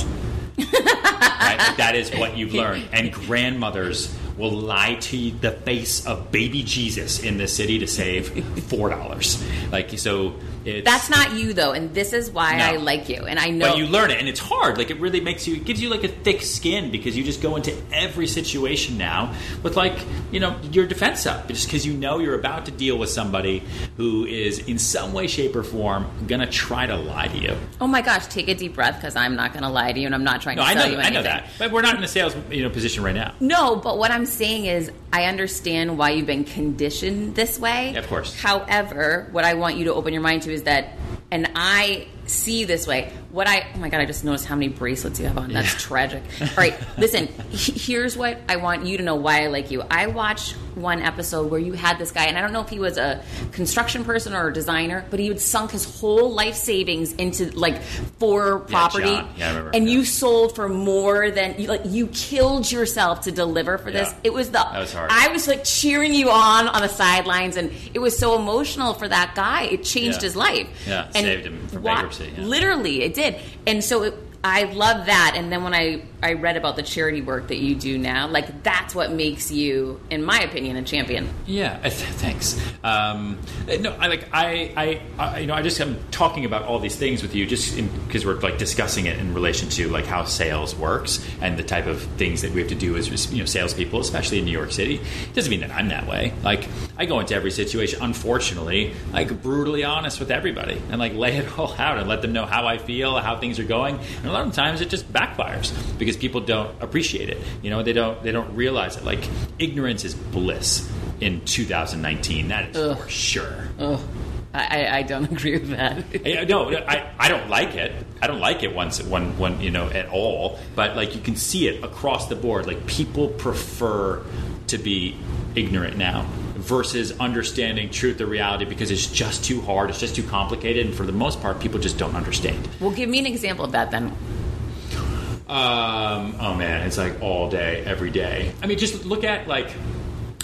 Right? Like, that is what you've learned. And grandmothers will lie to the face of baby Jesus in this city to save four dollars. Like, so it's... That's not you, though, and this is why no. I like you, and I know... But you learn it, and it's hard. Like, it really makes you... It gives you, like, a thick skin, because you just go into every situation now with, like, you know, your defense up, just because you know you're about to deal with somebody who is, in some way, shape, or form, gonna try to lie to you. Oh, my gosh, take a deep breath, because I'm not gonna lie to you, and I'm not trying no, to I sell know, you anything. I know that, but we're not in a sales, you know, position right now. No, but what I'm I'm saying is I understand why you've been conditioned this way. Of course. However, what I want you to open your mind to is that, and I see this way, what I, oh my God, I just noticed how many bracelets you have on. That's yeah. tragic. All right, listen, here's what I want you to know why I like you. I watched one episode where you had this guy, and I don't know if he was a construction person or a designer, but he had sunk his whole life savings into like four property. Yeah, yeah, I remember. And yeah. you sold for more than, you, like, you killed yourself to deliver for this. Yeah. It was the, that was hard. I was like cheering you on on the sidelines, and it was so emotional for that guy. It changed yeah. his life. Yeah, and saved him from wa- bankruptcy. Yeah. Literally, it did. And so it, I love that. And then when I, I read about the charity work that you do now, like, that's what makes you, in my opinion, a champion. Yeah, th- thanks. Um, no, I like I, I, I you know I just am talking about all these things with you just because we're like discussing it in relation to like how sales works and the type of things that we have to do as, you know, salespeople, especially in New York City. It doesn't mean that I'm that way. Like, I go into every situation, unfortunately, like brutally honest with everybody and like lay it all out and let them know how I feel, how things are going. And a lot of times it just backfires because Because people don't appreciate it. You know, they don't they don't realize it. Like, ignorance is bliss in two thousand nineteen. That is Ugh. for sure. Ugh. I, I don't agree with that. I, no, I, I don't like it. I don't like it once one one you know at all. But like you can see it across the board. Like people prefer to be ignorant now versus understanding truth or reality because it's just too hard. It's just too complicated. And for the most part, people just don't understand. Well, give me an example of that then. Um, oh man, it's like all day, every day. I mean, just look at like,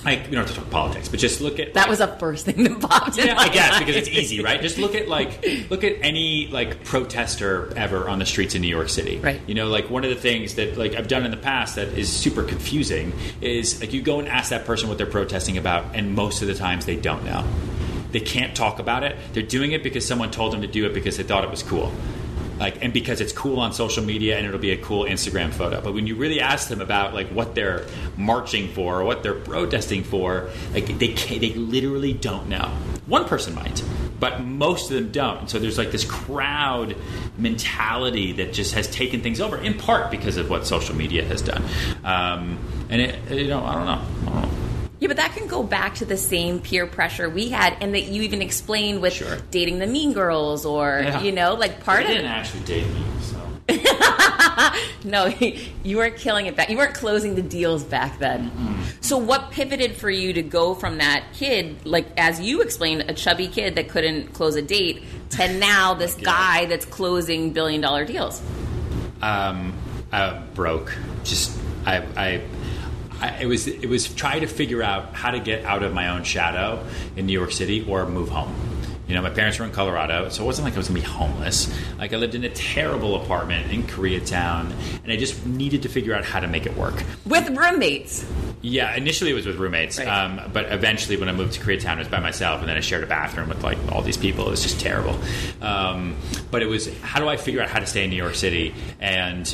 like we don't have to talk politics, but just look at that like, was the first thing that popped in. Yeah, I guess because it's easy, right? Just look at like look at any like protester ever on the streets in New York City, right? You know, like one of the things that like I've done in the past that is super confusing is like you go and ask that person what they're protesting about, and most of the times they don't know. They can't talk about it. They're doing it because someone told them to do it because they thought it was cool. Like, and because it's cool on social media and it'll be a cool Instagram photo. But when you really ask them about like what they're marching for or what they're protesting for, like they they literally don't know. One person might, but most of them don't. So there's like this crowd mentality that just has taken things over in part because of what social media has done. Um, and it, you know, I don't know. I don't know. Yeah, but that can go back to the same peer pressure we had, and that you even explained with sure. dating the mean girls, or yeah. you know, like part of. I didn't of... actually date me, so. No, you weren't killing it back. You weren't closing the deals back then. Mm-hmm. So, what pivoted for you to go from that kid, like as you explained, a chubby kid that couldn't close a date, to now this yeah. guy that's closing billion dollar deals? Um, I broke. Just I. I I, it was it was trying to figure out how to get out of my own shadow in New York City or move home. You know, my parents were in Colorado, so it wasn't like I was going to be homeless. Like, I lived in a terrible apartment in Koreatown, and I just needed to figure out how to make it work. With roommates? Yeah, initially it was with roommates, right. um, but eventually when I moved to Koreatown, it was by myself, and then I shared a bathroom with, like, all these people. It was just terrible. Um, but it was, how do I figure out how to stay in New York City? And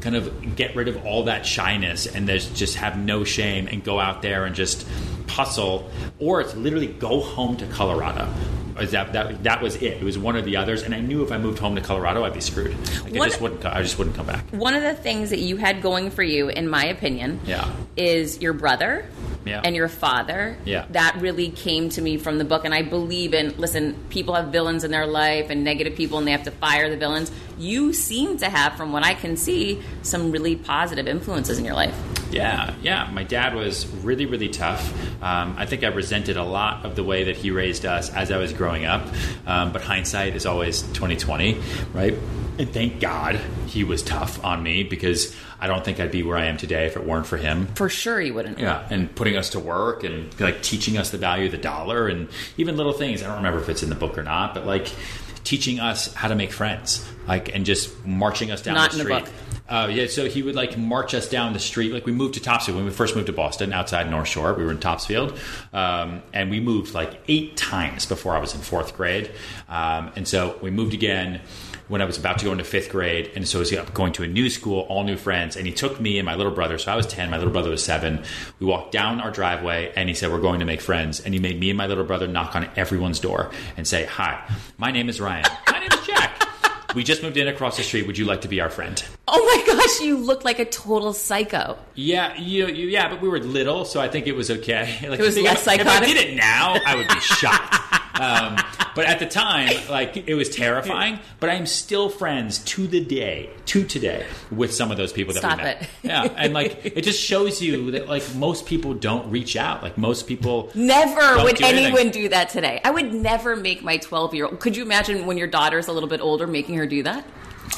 kind of get rid of all that shyness and there's just have no shame and go out there and just hustle, or it's literally go home to Colorado. That, that that was it. It was one of the others, and I knew if I moved home to Colorado, I'd be screwed. Like, one, I just wouldn't. I just wouldn't come back. One of the things that you had going for you, in my opinion, yeah. is your brother yeah. and your father. Yeah. That really came to me from the book, and I believe in. Listen, people have villains in their life and negative people, and they have to fire the villains. You seem to have, from what I can see, some really positive influences in your life. Yeah, yeah. My dad was really, really tough. Um, I think I resented a lot of the way that he raised us as I was growing up. Um, but hindsight is always twenty twenty, right? And thank God he was tough on me, because I don't think I'd be where I am today if it weren't for him. For sure you wouldn't. Yeah, and putting us to work and like teaching us the value of the dollar and even little things. I don't remember if it's in the book or not, but like teaching us how to make friends, like, and just marching us down not the street. In the book. Uh, yeah, so he would like march us down the street. Like we moved to Topsfield when we first moved to Boston, outside North Shore. We were in Topsfield, um, and we moved like eight times before I was in fourth grade. Um, and so we moved again when I was about to go into fifth grade. And so I was going to a new school, all new friends. And he took me and my little brother. So I was ten. My little brother was seven. We walked down our driveway and he said, we're going to make friends. And he made me and my little brother knock on everyone's door and say, hi, my name is Ryan. My name is Jack. We just moved in across the street. Would you like to be our friend? Oh my gosh, you look like a total psycho. Yeah, you, you, yeah, but we were little, so I think it was okay. Like, it was less psychotic. If I did it now, I would be shocked. Um, but at the time, like, it was terrifying. But I'm still friends to the day, to today, with some of those people that Stop we met. It. Yeah, and like it just shows you that like most people don't reach out. Like most people never would do anyone anything. do that today. I would never make my twelve-year-old. Could you imagine when your daughter's a little bit older making her do that?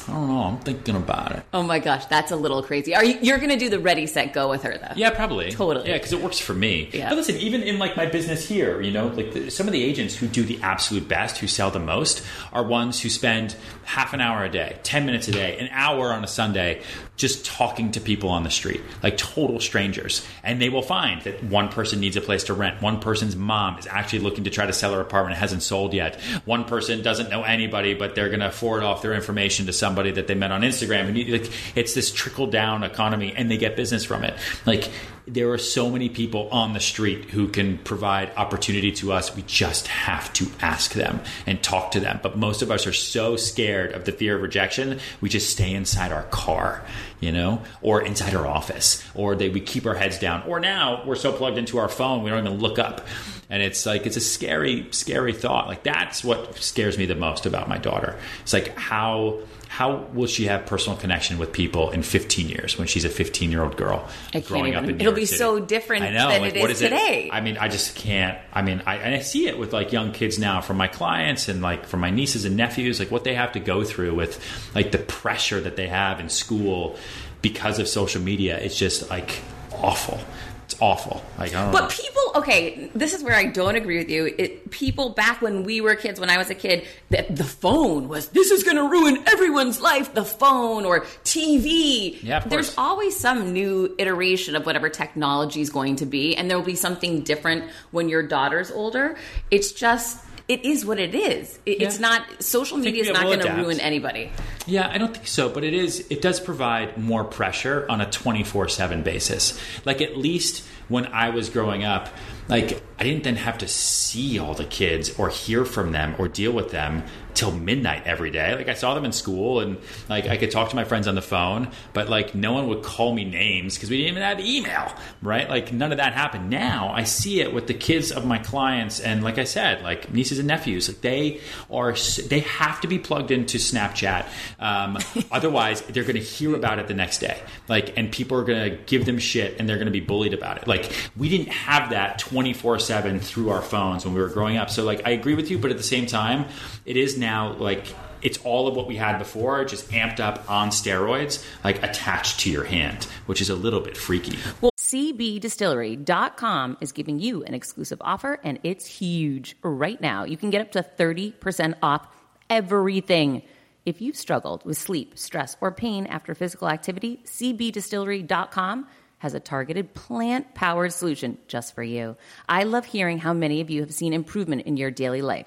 I don't know. I'm thinking about it. Oh my gosh, that's a little crazy. Are you, you're going to do the ready, set, go with her though? Yeah, probably. Totally. Yeah, because it works for me. Yeah. But listen, even in like my business here, you know, like the, some of the agents who do the absolute best, who sell the most, are ones who spend half an hour a day, ten minutes a day, an hour on a Sunday, just talking to people on the street, like total strangers, and they will find that one person needs a place to rent. One person's mom is actually looking to try to sell her apartment, it hasn't sold yet. One person doesn't know anybody, but they're going to forward off their information to somebody that they met on Instagram. And like, it's this trickle-down economy, and they get business from it. Like, there are so many people on the street who can provide opportunity to us. We just have to ask them and talk to them. But most of us are so scared of the fear of rejection, we just stay inside our car, you know, or inside our office, or they, we keep our heads down. Or now we're so plugged into our phone, we don't even look up. And it's like, it's a scary, scary thought. Like, that's what scares me the most about my daughter. It's like, how... How will she have personal connection with people in fifteen years when she's a fifteen-year-old girl growing up in New York City? It'll be so different than it is today. I mean, I just can't. I mean, I, and I see it with like young kids now from my clients and like from my nieces and nephews, like what they have to go through with like the pressure that they have in school because of social media. It's just like awful. It's awful. Like, I don't but know. people, okay, this is where I don't agree with you. It, people back when we were kids, when I was a kid, the, the phone was, this is going to ruin everyone's life, the phone or T V. Yeah, of course. There's always some new iteration of whatever technology is going to be, and there will be something different when your daughter's older. It's just... It is what it is. It, yeah. It's not, social media is not going to ruin anybody. Yeah, I don't think so. But it is, it does provide more pressure on a twenty-four seven basis. Like at least when I was growing up, like I didn't then have to see all the kids or hear from them or deal with them till midnight every day. Like I saw them in school and like I could talk to my friends on the phone, but like no one would call me names because we didn't even have email, right? Like none of that happened. Now I see it with the kids of my clients. And like I said, like nieces and nephews, like they are, they have to be plugged into Snapchat. Um, otherwise they're going to hear about it the next day. Like, and people are going to give them shit and they're going to be bullied about it. Like we didn't have that twenty-four seven through our phones when we were growing up. So like, I agree with you, but at the same time, it is now like it's all of what we had before, just amped up on steroids, like attached to your hand, which is a little bit freaky. Well, C B Distillery dot com is giving you an exclusive offer, and it's huge right now. You can get up to thirty percent off everything. If you've struggled with sleep, stress, or pain after physical activity, C B Distillery dot com has a targeted plant-powered solution just for you. I love hearing how many of you have seen improvement in your daily life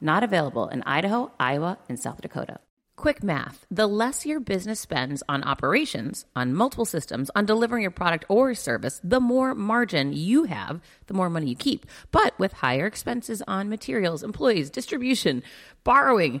Not available in Idaho, Iowa, and South Dakota. Quick math. The less your business spends on operations, on multiple systems, on delivering your product or service, the more margin you have, the more money you keep. But with higher expenses on materials, employees, distribution, borrowing,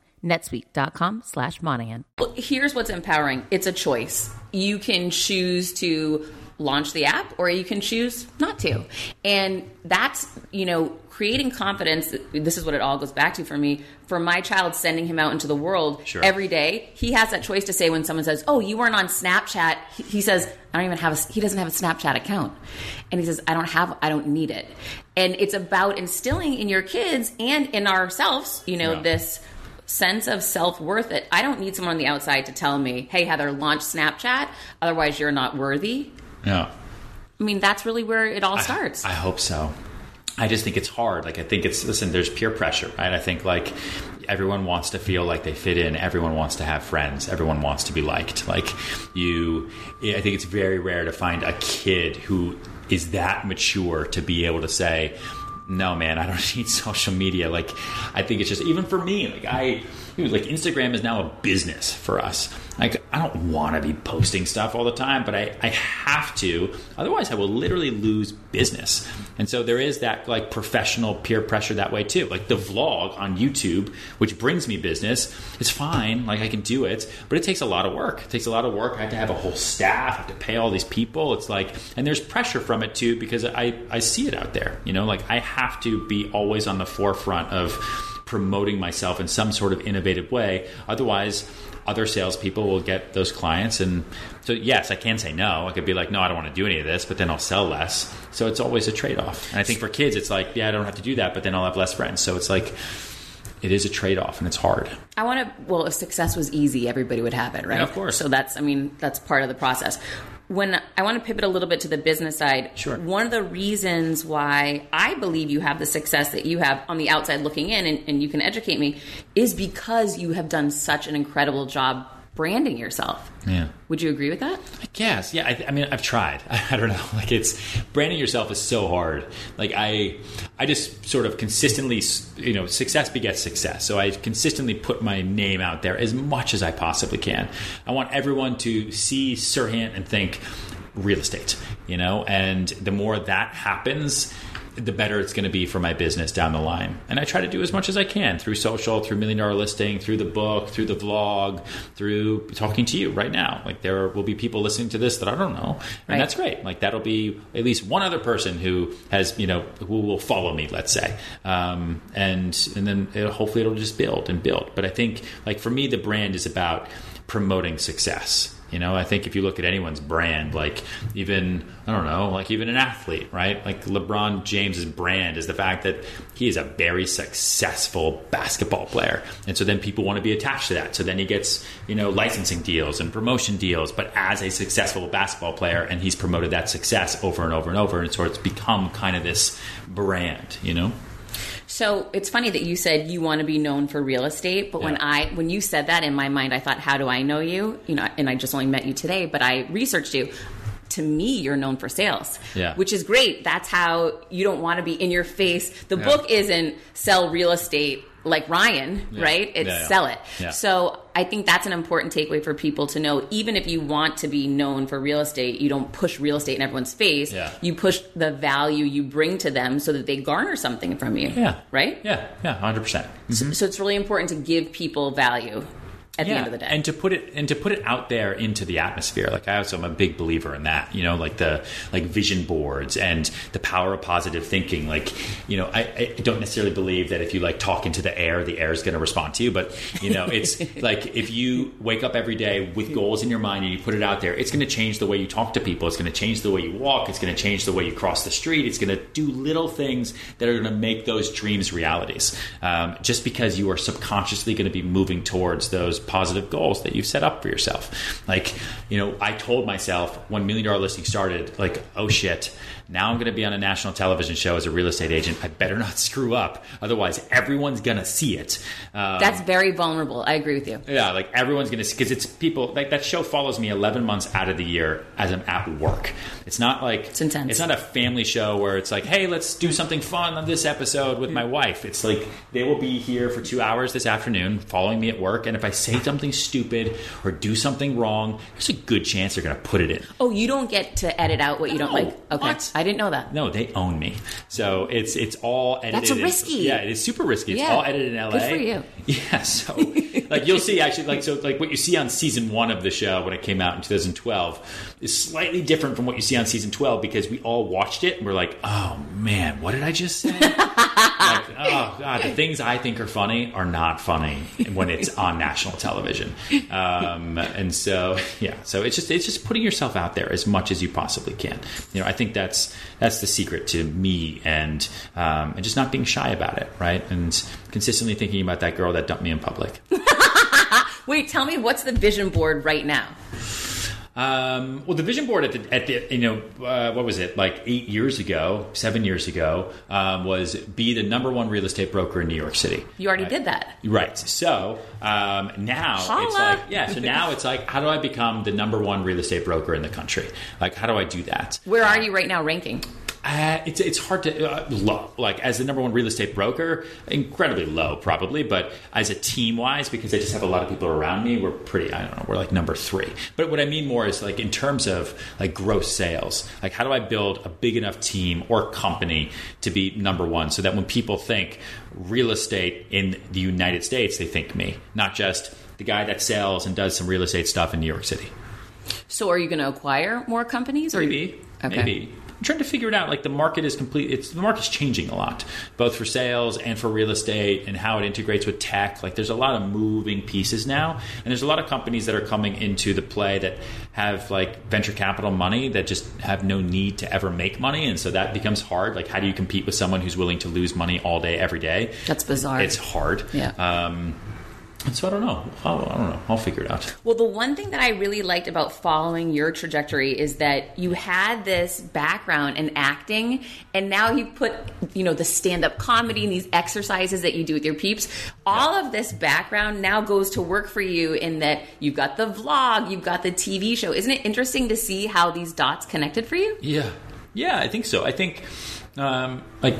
netsuite.com slash Monahan. Here's what's empowering. It's a choice. You can choose to launch the app or you can choose not to. And that's, you know, creating confidence. This is what it all goes back to for me. For my child, sending him out into the world sure. every day, he has that choice to say when someone says, oh, you weren't on Snapchat. He, he says, I don't even have a, he doesn't have a Snapchat account. And he says, I don't have, I don't need it. And it's about instilling in your kids and in ourselves, you know, yeah. this sense of self-worth. It. I don't need someone on the outside to tell me, hey, Heather, launch Snapchat. Otherwise, you're not worthy. Yeah. I mean, that's really where it all starts. I, I hope so. I just think it's hard. Like, I think it's, listen, there's peer pressure, right? I think, like, everyone wants to feel like they fit in. Everyone wants to have friends. Everyone wants to be liked. Like, you, I think it's very rare to find a kid who is that mature to be able to say, no, man, I don't need social media. Like, I think it's just, even for me, like I, like Instagram is now a business for us. Like, I don't want to be posting stuff all the time, but I, I have to, otherwise I will literally lose business. And so there is that like professional peer pressure that way too. Like the vlog on YouTube, which brings me business, it's fine. Like I can do it, but it takes a lot of work. It takes a lot of work. I have to have a whole staff. I have to pay all these people. It's like, and there's pressure from it too, because I, I see it out there, you know, like I have have to be always on the forefront of promoting myself in some sort of innovative way. Otherwise, other salespeople will get those clients. And so, yes, I can say no. I could be like, no, I don't want to do any of this, but then I'll sell less. So it's always a trade-off. And I think for kids, it's like, yeah, I don't have to do that, but then I'll have less friends. So it's like, it is a trade-off and it's hard. I want to, well, if success was easy, everybody would have it, right? Yeah, of course. So that's, I mean, that's part of the process. When I want to pivot a little bit to the business side, sure. One of the reasons why I believe you have the success that you have on the outside looking in, and, and you can educate me, is because you have done such an incredible job branding yourself. Yeah. Would you agree with that? I guess. Yeah. I, I mean, I've tried. I, I don't know. Like it's branding yourself is so hard. Like I, I just sort of consistently, you know, success begets success. So I consistently put my name out there as much as I possibly can. I want everyone to see Serhant and think real estate, you know, and the more that happens, the better it's going to be for my business down the line. And I try to do as much as I can through social, through Million Dollar Listing, through the book, through the vlog, through talking to you right now. Like there will be people listening to this that I don't know. And right. That's great. Like that'll be at least one other person who has, you know, who will follow me, let's say. Um, and, and then it'll, hopefully it'll just build and build. But I think like for me, the brand is about promoting success. You know, I think if you look at anyone's brand, like even, I don't know, like even an athlete, right? Like LeBron James's brand is the fact that he is a very successful basketball player. And so then people want to be attached to that. So then he gets, you know, licensing deals and promotion deals, but as a successful basketball player, and he's promoted that success over and over and over. And so it's become kind of this brand, you know? So it's funny that you said you want to be known for real estate, but yeah. when I when you said that, in my mind, I thought, how do I know you? You know, and I just only met you today, but I researched you. To me, you're known for sales, yeah. which is great. That's how you don't want to be in your face. The yeah. book isn't sell real estate like Ryan, yeah. right? It's yeah, yeah. sell it. Yeah. So I think that's an important takeaway for people to know. Even if you want to be known for real estate, you don't push real estate in everyone's face. Yeah. You push the value you bring to them so that they garner something from you. Yeah. Right? Yeah. Yeah. one hundred percent. Mm-hmm. So, so it's really important to give people value. At yeah. the end of the day, and to put it and to put it out there into the atmosphere. Like I also am a big believer in that, you know, like the like vision boards and the power of positive thinking. Like, you know, I, I don't necessarily believe that if you like talk into the air, the air is going to respond to you. But you know, it's like if you wake up every day with goals in your mind and you put it out there, it's going to change the way you talk to people. It's going to change the way you walk. It's going to change the way you cross the street. It's going to do little things that are going to make those dreams realities. Um, just because you are subconsciously going to be moving towards those positive goals that you've set up for yourself. Like, you know, I told myself when Million Dollar Listing started, like, oh shit, now I'm going to be on a national television show as a real estate agent. I better not screw up. Otherwise, everyone's going to see it. Um, That's very vulnerable. I agree with you. Yeah, like everyone's going to see, because it's people, like that show follows me eleven months out of the year as I'm at work. It's not like, it's intense. It's not a family show where it's like, hey, let's do something fun on this episode with my wife. It's like, they will be here for two hours this afternoon following me at work. And if I say something stupid or do something wrong, there's a good chance they're going to put it in. Oh, you don't get to edit out what no, you don't like. Okay. What? I didn't know that. No, they own me. So it's it's all edited. That's risky. It's, yeah, it is super risky. It's yeah. all edited in L A. Good for you. Yeah, so like you'll see actually like so like what you see on season one of the show when it came out in two thousand twelve is slightly different from what you see on season twelve because we all watched it and we're like, oh man, what did I just say? Like, oh god, the things I think are funny are not funny when it's on national television. Um, and so yeah, so it's just it's just putting yourself out there as much as you possibly can. You know, I think that's That's the secret to me, and um, and just not being shy about it, right? And consistently thinking about that girl that dumped me in public. Wait, tell me, what's the vision board right now? Um, well, the vision board at the, at the you know, uh, what was it, like eight years ago, seven years ago, um, was be the number one real estate broker in New York City. You already right? did that. Right. So um, now Holla. it's like, yeah, so now it's like, how do I become the number one real estate broker in the country? Like, how do I do that? Where are you right now ranking? Uh, it's it's hard to uh, low like as the number one real estate broker, incredibly low probably, but as a team wise, because I just have a lot of people around me, we're pretty I don't know we're like number three. But what I mean more is like in terms of like gross sales, like how do I build a big enough team or company to be number one, so that when people think real estate in the United States, they think me, not just the guy that sells and does some real estate stuff in New York City. So are you going to acquire more companies? Or maybe okay. maybe. I'm trying to figure it out. Like the market is complete. It's the market's changing a lot, both for sales and for real estate, and how it integrates with tech. Like there's a lot of moving pieces now, and there's a lot of companies that are coming into the play that have like venture capital money that just have no need to ever make money, and so that becomes hard. Like how do you compete with someone who's willing to lose money all day, every day? That's bizarre. It's hard. Yeah. Um, And so I don't know. I'll, I don't know. I'll figure it out. Well, the one thing that I really liked about following your trajectory is that you had this background in acting, and now you put, you know, the stand-up comedy and these exercises that you do with your peeps. All yeah. of this background now goes to work for you in that you've got the vlog, you've got the T V show. Isn't it interesting to see how these dots connected for you? Yeah. Yeah, I think so. I think... Um, like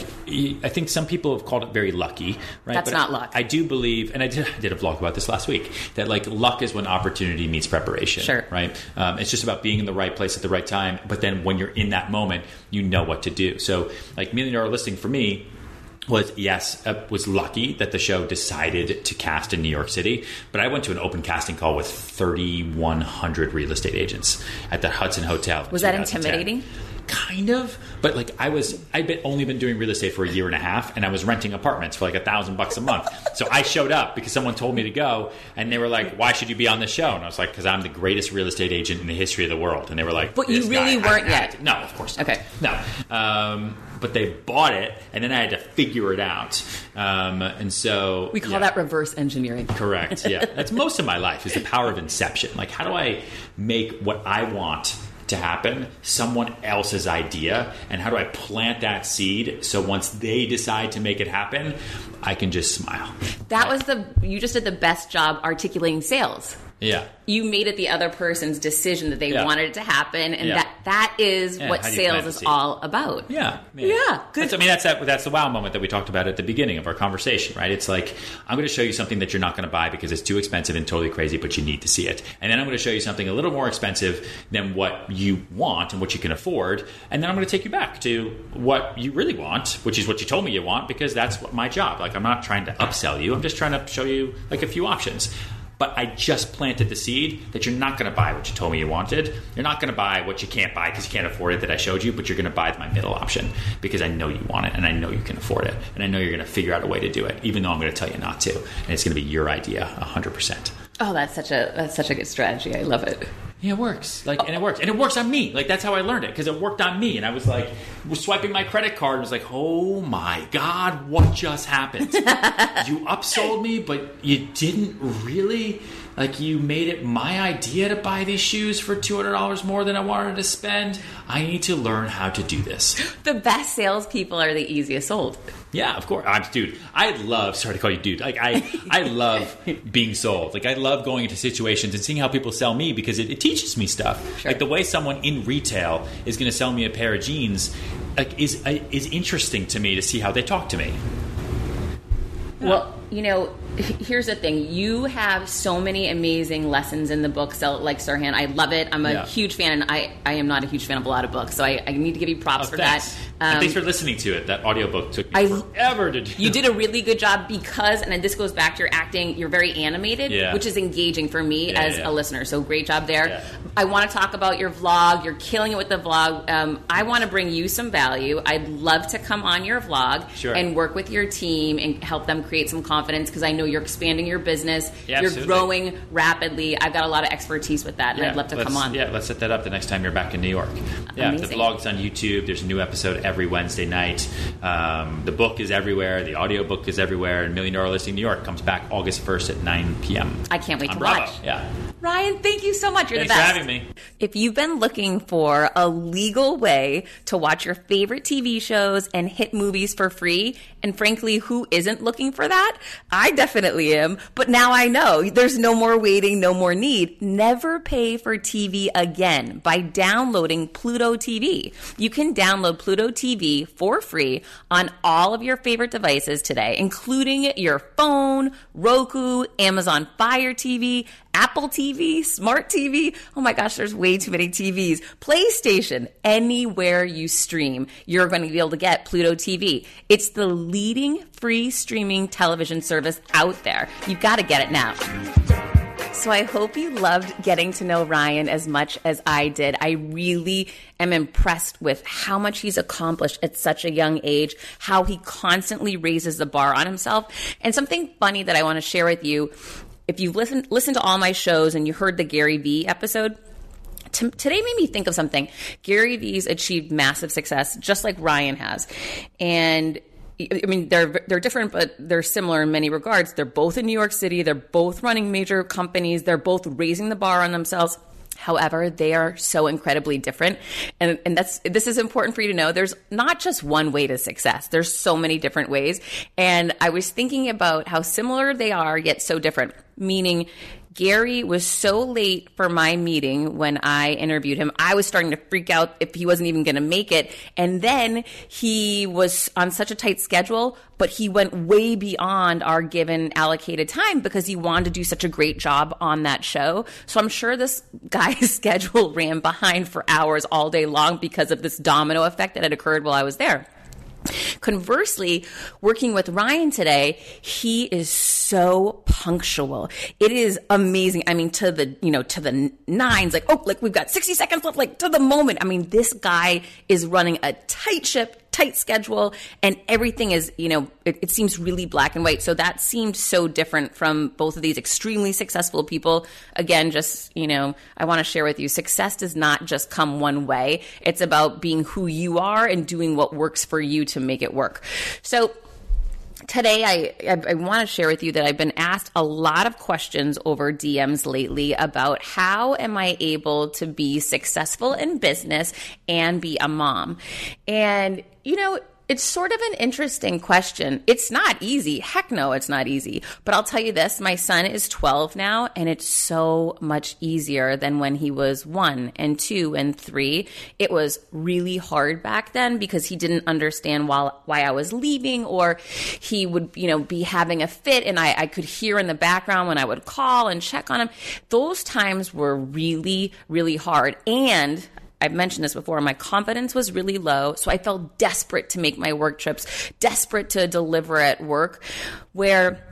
I think some people have called it very lucky, right? That's but not luck. I do believe, and I did, I did a vlog about this last week, that like luck is when opportunity meets preparation, sure. right? Um, it's just about being in the right place at the right time. But then when you're in that moment, you know what to do. So like Million Dollar Listing for me was, yes, I was lucky that the show decided to cast in New York City, but I went to an open casting call with thirty-one hundred real estate agents at the Hudson Hotel. Was that intimidating? kind of, but like I was, I'd been, only been doing real estate for a year and a half, and I was renting apartments for like a thousand bucks a month. So I showed up because someone told me to go, and they were like, "Why should you be on this show?" And I was like, "Because I'm the greatest real estate agent in the history of the world." And they were like, "But you really guy, weren't I, yet." I, no, of course not. Okay. No. Um, but they bought it, and then I had to figure it out. Um, and so... We call yeah. that reverse engineering. Correct, yeah. That's most of my life, is the power of inception. Like, how do I make what I want to happen someone else's idea, and how do I plant that seed so once they decide to make it happen, I can just smile. That was the... You just did the best job articulating sales. Yeah. You made it the other person's decision that they yeah. wanted it to happen, and yeah. that, that is yeah, what sales is all about. Yeah. Yeah. yeah. Good. That's, I mean, that's that, that's the wow moment that we talked about at the beginning of our conversation, right? It's like, I'm going to show you something that you're not going to buy because it's too expensive and totally crazy, but you need to see it. And then I'm going to show you something a little more expensive than what you want and what you can afford, and then I'm going to take you back to what you really want, which is what you told me you want, because that's what my job. Like, I'm not trying to upsell you. I'm just trying to show you, like, a few options. But I just planted the seed that you're not going to buy what you told me you wanted. You're not going to buy what you can't buy because you can't afford it that I showed you, but you're going to buy my middle option because I know you want it, and I know you can afford it, and I know you're going to figure out a way to do it, even though I'm going to tell you not to. And it's going to be your idea one hundred percent. Oh, that's such a that's such a good strategy. I love it. Yeah, it works. Like, and it works, and it works on me. Like, that's how I learned it, because it worked on me. And I was like, was swiping my credit card, and was like, oh my god, what just happened? You upsold me, but you didn't really. Like, you made it my idea to buy these shoes for two hundred dollars more than I wanted to spend. I need to learn how to do this. The best salespeople are the easiest sold. Yeah, of course. I'm, dude, I love, sorry to call you dude. Like, I, I love being sold. Like, I love going into situations and seeing how people sell me, because it, it teaches me stuff. Sure. Like, the way someone in retail is going to sell me a pair of jeans, like, is is interesting to me to see how they talk to me. Yeah. Well, you know, here's the thing. You have so many amazing lessons in the book, Sell It Like Serhant. I love it. I'm a yeah. huge fan, and I, I am not a huge fan of a lot of books, so I, I need to give you props oh, for thanks. that. Um, and thanks for listening to it. That audiobook took me I, forever to do. You did a really good job because, and this goes back to your acting, you're very animated, yeah. which is engaging for me yeah, as yeah. a listener, so great job there. Yeah. I want to talk about your vlog. You're killing it with the vlog. Um, I want to bring you some value. I'd love to come on your vlog sure. and work with your team and help them create some confidence, because I know you're expanding your business. Yeah, you're growing rapidly. I've got a lot of expertise with that, and yeah, I'd love to come on. Yeah, let's set that up the next time you're back in New York. Yeah, amazing. The vlog's on YouTube. There's a new episode every Wednesday night. Um, the book is everywhere. The audiobook is everywhere. And Million Dollar Listing New York comes back August first at nine p.m. I can't wait on to Bravo. watch. Yeah. Ryan, thank you so much. You're Thanks the best. Thanks for having me. If you've been looking for a legal way to watch your favorite T V shows and hit movies for free, and frankly, who isn't looking for that? I definitely am. But now I know. There's no more waiting, no more need. Never pay for T V again by downloading Pluto T V. You can download Pluto T V for free on all of your favorite devices today, including your phone, Roku, Amazon Fire T V, Apple T V, Smart T V. Oh my gosh, there's way too many T Vs. PlayStation, anywhere you stream, you're going to be able to get Pluto T V. It's the leading free streaming television service out there. You've got to get it now. So I hope you loved getting to know Ryan as much as I did. I really am impressed with how much he's accomplished at such a young age, how he constantly raises the bar on himself. And something funny that I want to share with you, if you've listened, listened to all my shows and you heard the Gary Vee episode, t- today made me think of something. Gary Vee's achieved massive success, just like Ryan has. And I mean, they're they're different, but they're similar in many regards. They're both in New York City. They're both running major companies. They're both raising the bar on themselves. However, they are so incredibly different. And, and that's this is important for you to know. There's not just one way to success. There's so many different ways. And I was thinking about how similar they are, yet so different, meaning Gary was so late for my meeting when I interviewed him. I was starting to freak out if he wasn't even going to make it. And then he was on such a tight schedule, but he went way beyond our given allocated time because he wanted to do such a great job on that show. So I'm sure this guy's schedule ran behind for hours all day long because of this domino effect that had occurred while I was there. Conversely, working with Ryan today, he is so punctual. It is amazing. I mean, to the, you know, to the nines, like, oh, like we've got sixty seconds left, like to the moment. I mean, this guy is running a tight ship, tight schedule, and everything is, you know, it, it seems really black and white. So that seemed so different from both of these extremely successful people. Again, just, you know, I want to share with you, success does not just come one way. It's about being who you are and doing what works for you to make it work. So today, I, I, I want to share with you that I've been asked a lot of questions over D Ms lately about how am I able to be successful in business and be a mom? And, you know, it's sort of an interesting question. It's not easy. Heck no, it's not easy. But I'll tell you this, my son is twelve now, and it's so much easier than when he was one and two and three. It was really hard back then because he didn't understand why, why I was leaving, or he would, you know, be having a fit, and I, I could hear in the background when I would call and check on him. Those times were really, really hard. And I've mentioned this before, my confidence was really low, so I felt desperate to make my work trips, desperate to deliver at work, where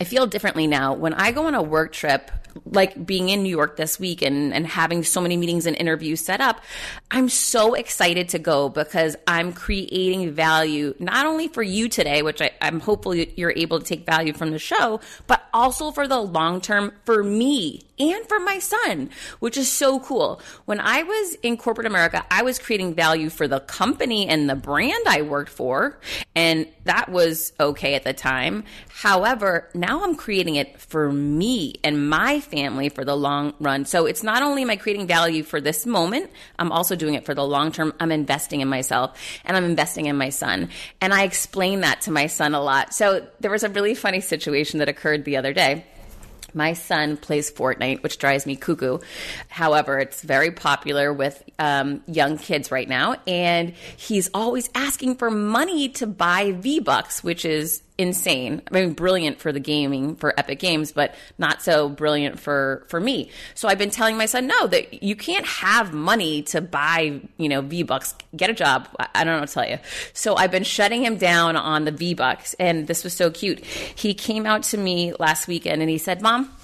I feel differently now. When I go on a work trip, like being in New York this week and, and having so many meetings and interviews set up, I'm so excited to go because I'm creating value not only for you today, which I, I'm hopeful you're able to take value from the show, but also for the long term for me and for my son, which is so cool. When I was in corporate America, I was creating value for the company and the brand I worked for, and that was okay at the time. However, now I'm creating it for me and my family for the long run. So it's not only am I creating value for this moment, I'm also doing it for the long term. I'm investing in myself and I'm investing in my son. And I explain that to my son a lot. So there was a really funny situation that occurred the other day. My son plays Fortnite, which drives me cuckoo. However, it's very popular with um, young kids right now. And he's always asking for money to buy V-Bucks, which is insane. I mean, brilliant for the gaming, for Epic Games, but not so brilliant for, for me. So I've been telling my son, no, that you can't have money to buy, you know, V-Bucks. Get a job. I don't know what to tell you. So I've been shutting him down on the V-Bucks, and this was so cute. He came out to me last weekend and he said, Mom,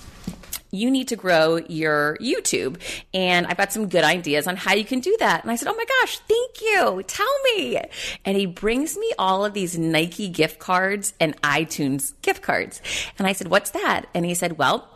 you need to grow your YouTube. And I've got some good ideas on how you can do that. And I said, oh my gosh, thank you. Tell me. And he brings me all of these Nike gift cards and iTunes gift cards. And I said, what's that? And he said, well,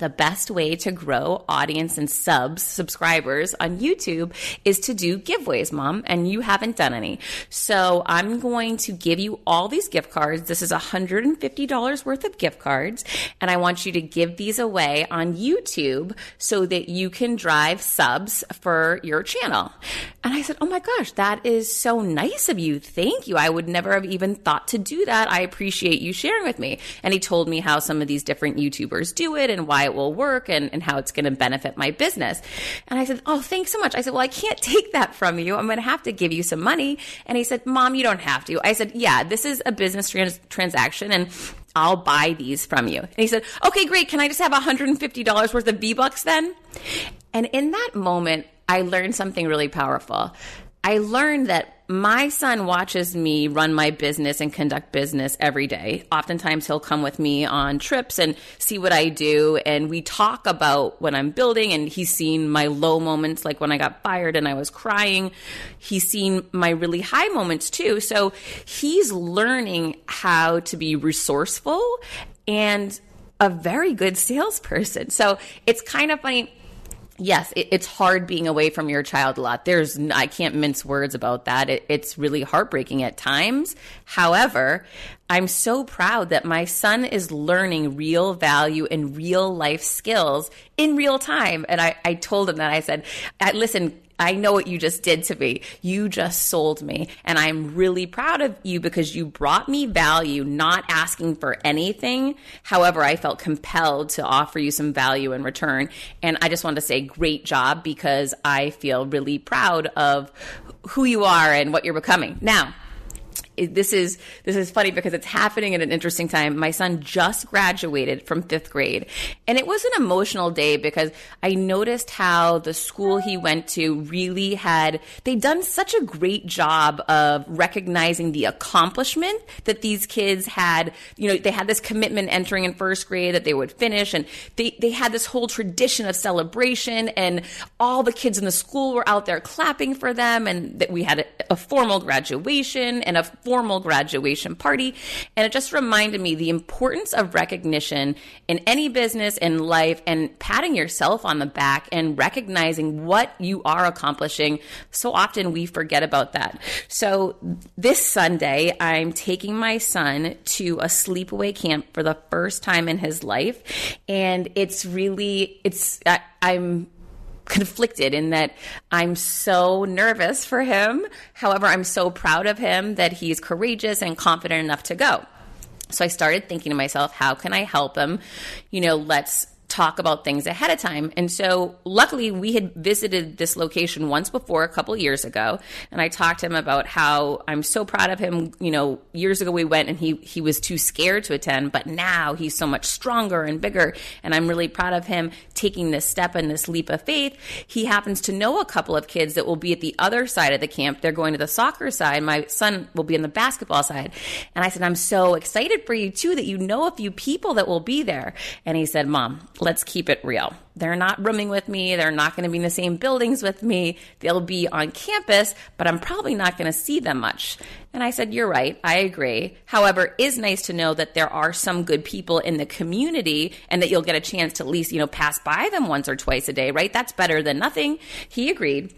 the best way to grow audience and subs, subscribers on YouTube is to do giveaways, Mom, and you haven't done any. So I'm going to give you all these gift cards. This is one hundred fifty dollars worth of gift cards, and I want you to give these away on YouTube so that you can drive subs for your channel. And I said, oh my gosh, that is so nice of you. Thank you. I would never have even thought to do that. I appreciate you sharing with me. And he told me how some of these different YouTubers do it and why it will work and, and how it's going to benefit my business. And I said, oh, thanks so much. I said, well, I can't take that from you. I'm going to have to give you some money. And he said, Mom, you don't have to. I said, yeah, this is a business trans- transaction and I'll buy these from you. And he said, okay, great. Can I just have one hundred fifty dollars worth of V-Bucks then? And in that moment, I learned something really powerful. I learned that my son watches me run my business and conduct business every day. Oftentimes he'll come with me on trips and see what I do. And we talk about what I'm building, and he's seen my low moments, like when I got fired and I was crying. He's seen my really high moments too. So he's learning how to be resourceful and a very good salesperson. So it's kind of funny. Yes, it, it's hard being away from your child a lot. There's, I can't mince words about that. It, it's really heartbreaking at times. However, I'm so proud that my son is learning real value and real life skills in real time. And I, I told him that. I said, listen, I know what you just did to me. You just sold me. And I'm really proud of you because you brought me value, not asking for anything. However, I felt compelled to offer you some value in return. And I just wanted to say great job because I feel really proud of who you are and what you're becoming. Now, it, this is this is funny because it's happening at an interesting time. My son just graduated from fifth grade, and it was an emotional day because I noticed how the school he went to really had, they'd done such a great job of recognizing the accomplishment that these kids had. You know, they had this commitment entering in first grade that they would finish, and they, they had this whole tradition of celebration, and all the kids in the school were out there clapping for them, and that we had a, a formal graduation and a formal graduation party. And it just reminded me the importance of recognition in any business, in life, and patting yourself on the back and recognizing what you are accomplishing. So often we forget about that. So this Sunday, I'm taking my son to a sleepaway camp for the first time in his life. And it's really, it's, I, I'm conflicted in that I'm so nervous for him. However, I'm so proud of him that he's courageous and confident enough to go. So I started thinking to myself, how can I help him? You know, let's talk about things ahead of time. And so luckily we had visited this location once before a couple years ago. And I talked to him about how I'm so proud of him. You know, years ago we went and he, he was too scared to attend, but now he's so much stronger and bigger. And I'm really proud of him taking this step and this leap of faith. He happens to know a couple of kids that will be at the other side of the camp. They're going to the soccer side. My son will be on the basketball side. And I said, I'm so excited for you too, that you know a few people that will be there. And he said, Mom, let's keep it real. They're not rooming with me. They're not going to be in the same buildings with me. They'll be on campus, but I'm probably not going to see them much. And I said, you're right. I agree. However, it is nice to know that there are some good people in the community and that you'll get a chance to at least, you know, pass by them once or twice a day, right? That's better than nothing. He agreed.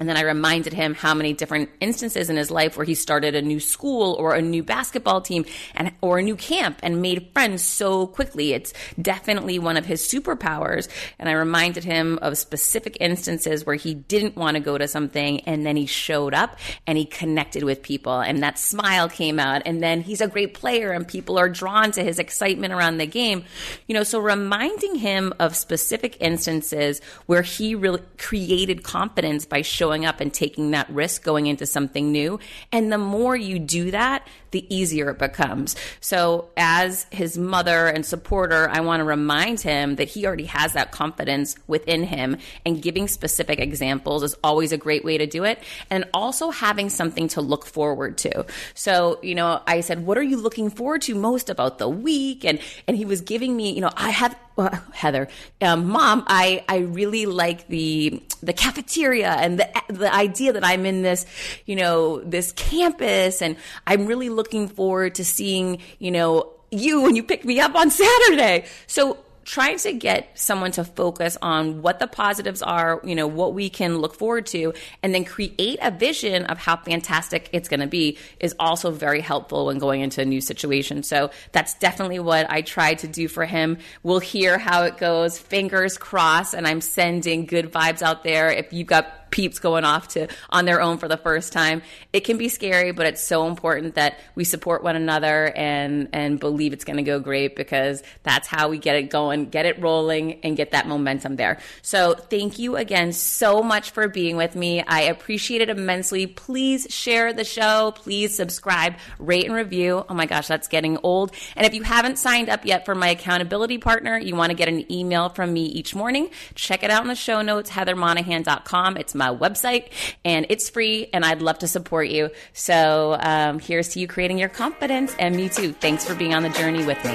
And then I reminded him how many different instances in his life where he started a new school or a new basketball team and or a new camp and made friends so quickly. It's definitely one of his superpowers. And I reminded him of specific instances where he didn't want to go to something and then he showed up and he connected with people and that smile came out. And then he's a great player and people are drawn to his excitement around the game. You know, so reminding him of specific instances where he really created confidence by showing showing up and taking that risk going into something new. And the more you do that, the easier it becomes. So as his mother and supporter, I want to remind him that he already has that confidence within him, and giving specific examples is always a great way to do it. And also having something to look forward to. So, you know, I said, what are you looking forward to most about the week? And, and he was giving me, you know, I have Uh, Heather, um, Mom, I, I really like the the cafeteria and the the idea that I'm in this, you know, this campus, and I'm really looking forward to seeing, you know, you when you pick me up on Saturday. So trying to get someone to focus on what the positives are, you know, what we can look forward to, and then create a vision of how fantastic it's going to be is also very helpful when going into a new situation. So that's definitely what I tried to do for him. We'll hear how it goes. Fingers crossed. And I'm sending good vibes out there. If you've got peeps going off to on their own for the first time, it can be scary, but it's so important that we support one another and and believe it's going to go great, because that's how we get it going, get it rolling, and get that momentum there. So thank you again so much for being with me. I appreciate it immensely. Please share the show. Please subscribe, rate, and review. Oh my gosh, that's getting old. And if you haven't signed up yet for my accountability partner, you want to get an email from me each morning, check it out in the show notes, heather monahan dot com. It's my my website, and it's free, and I'd love to support you. So um, here's to you creating your confidence, and me too. Thanks for being on the journey with me.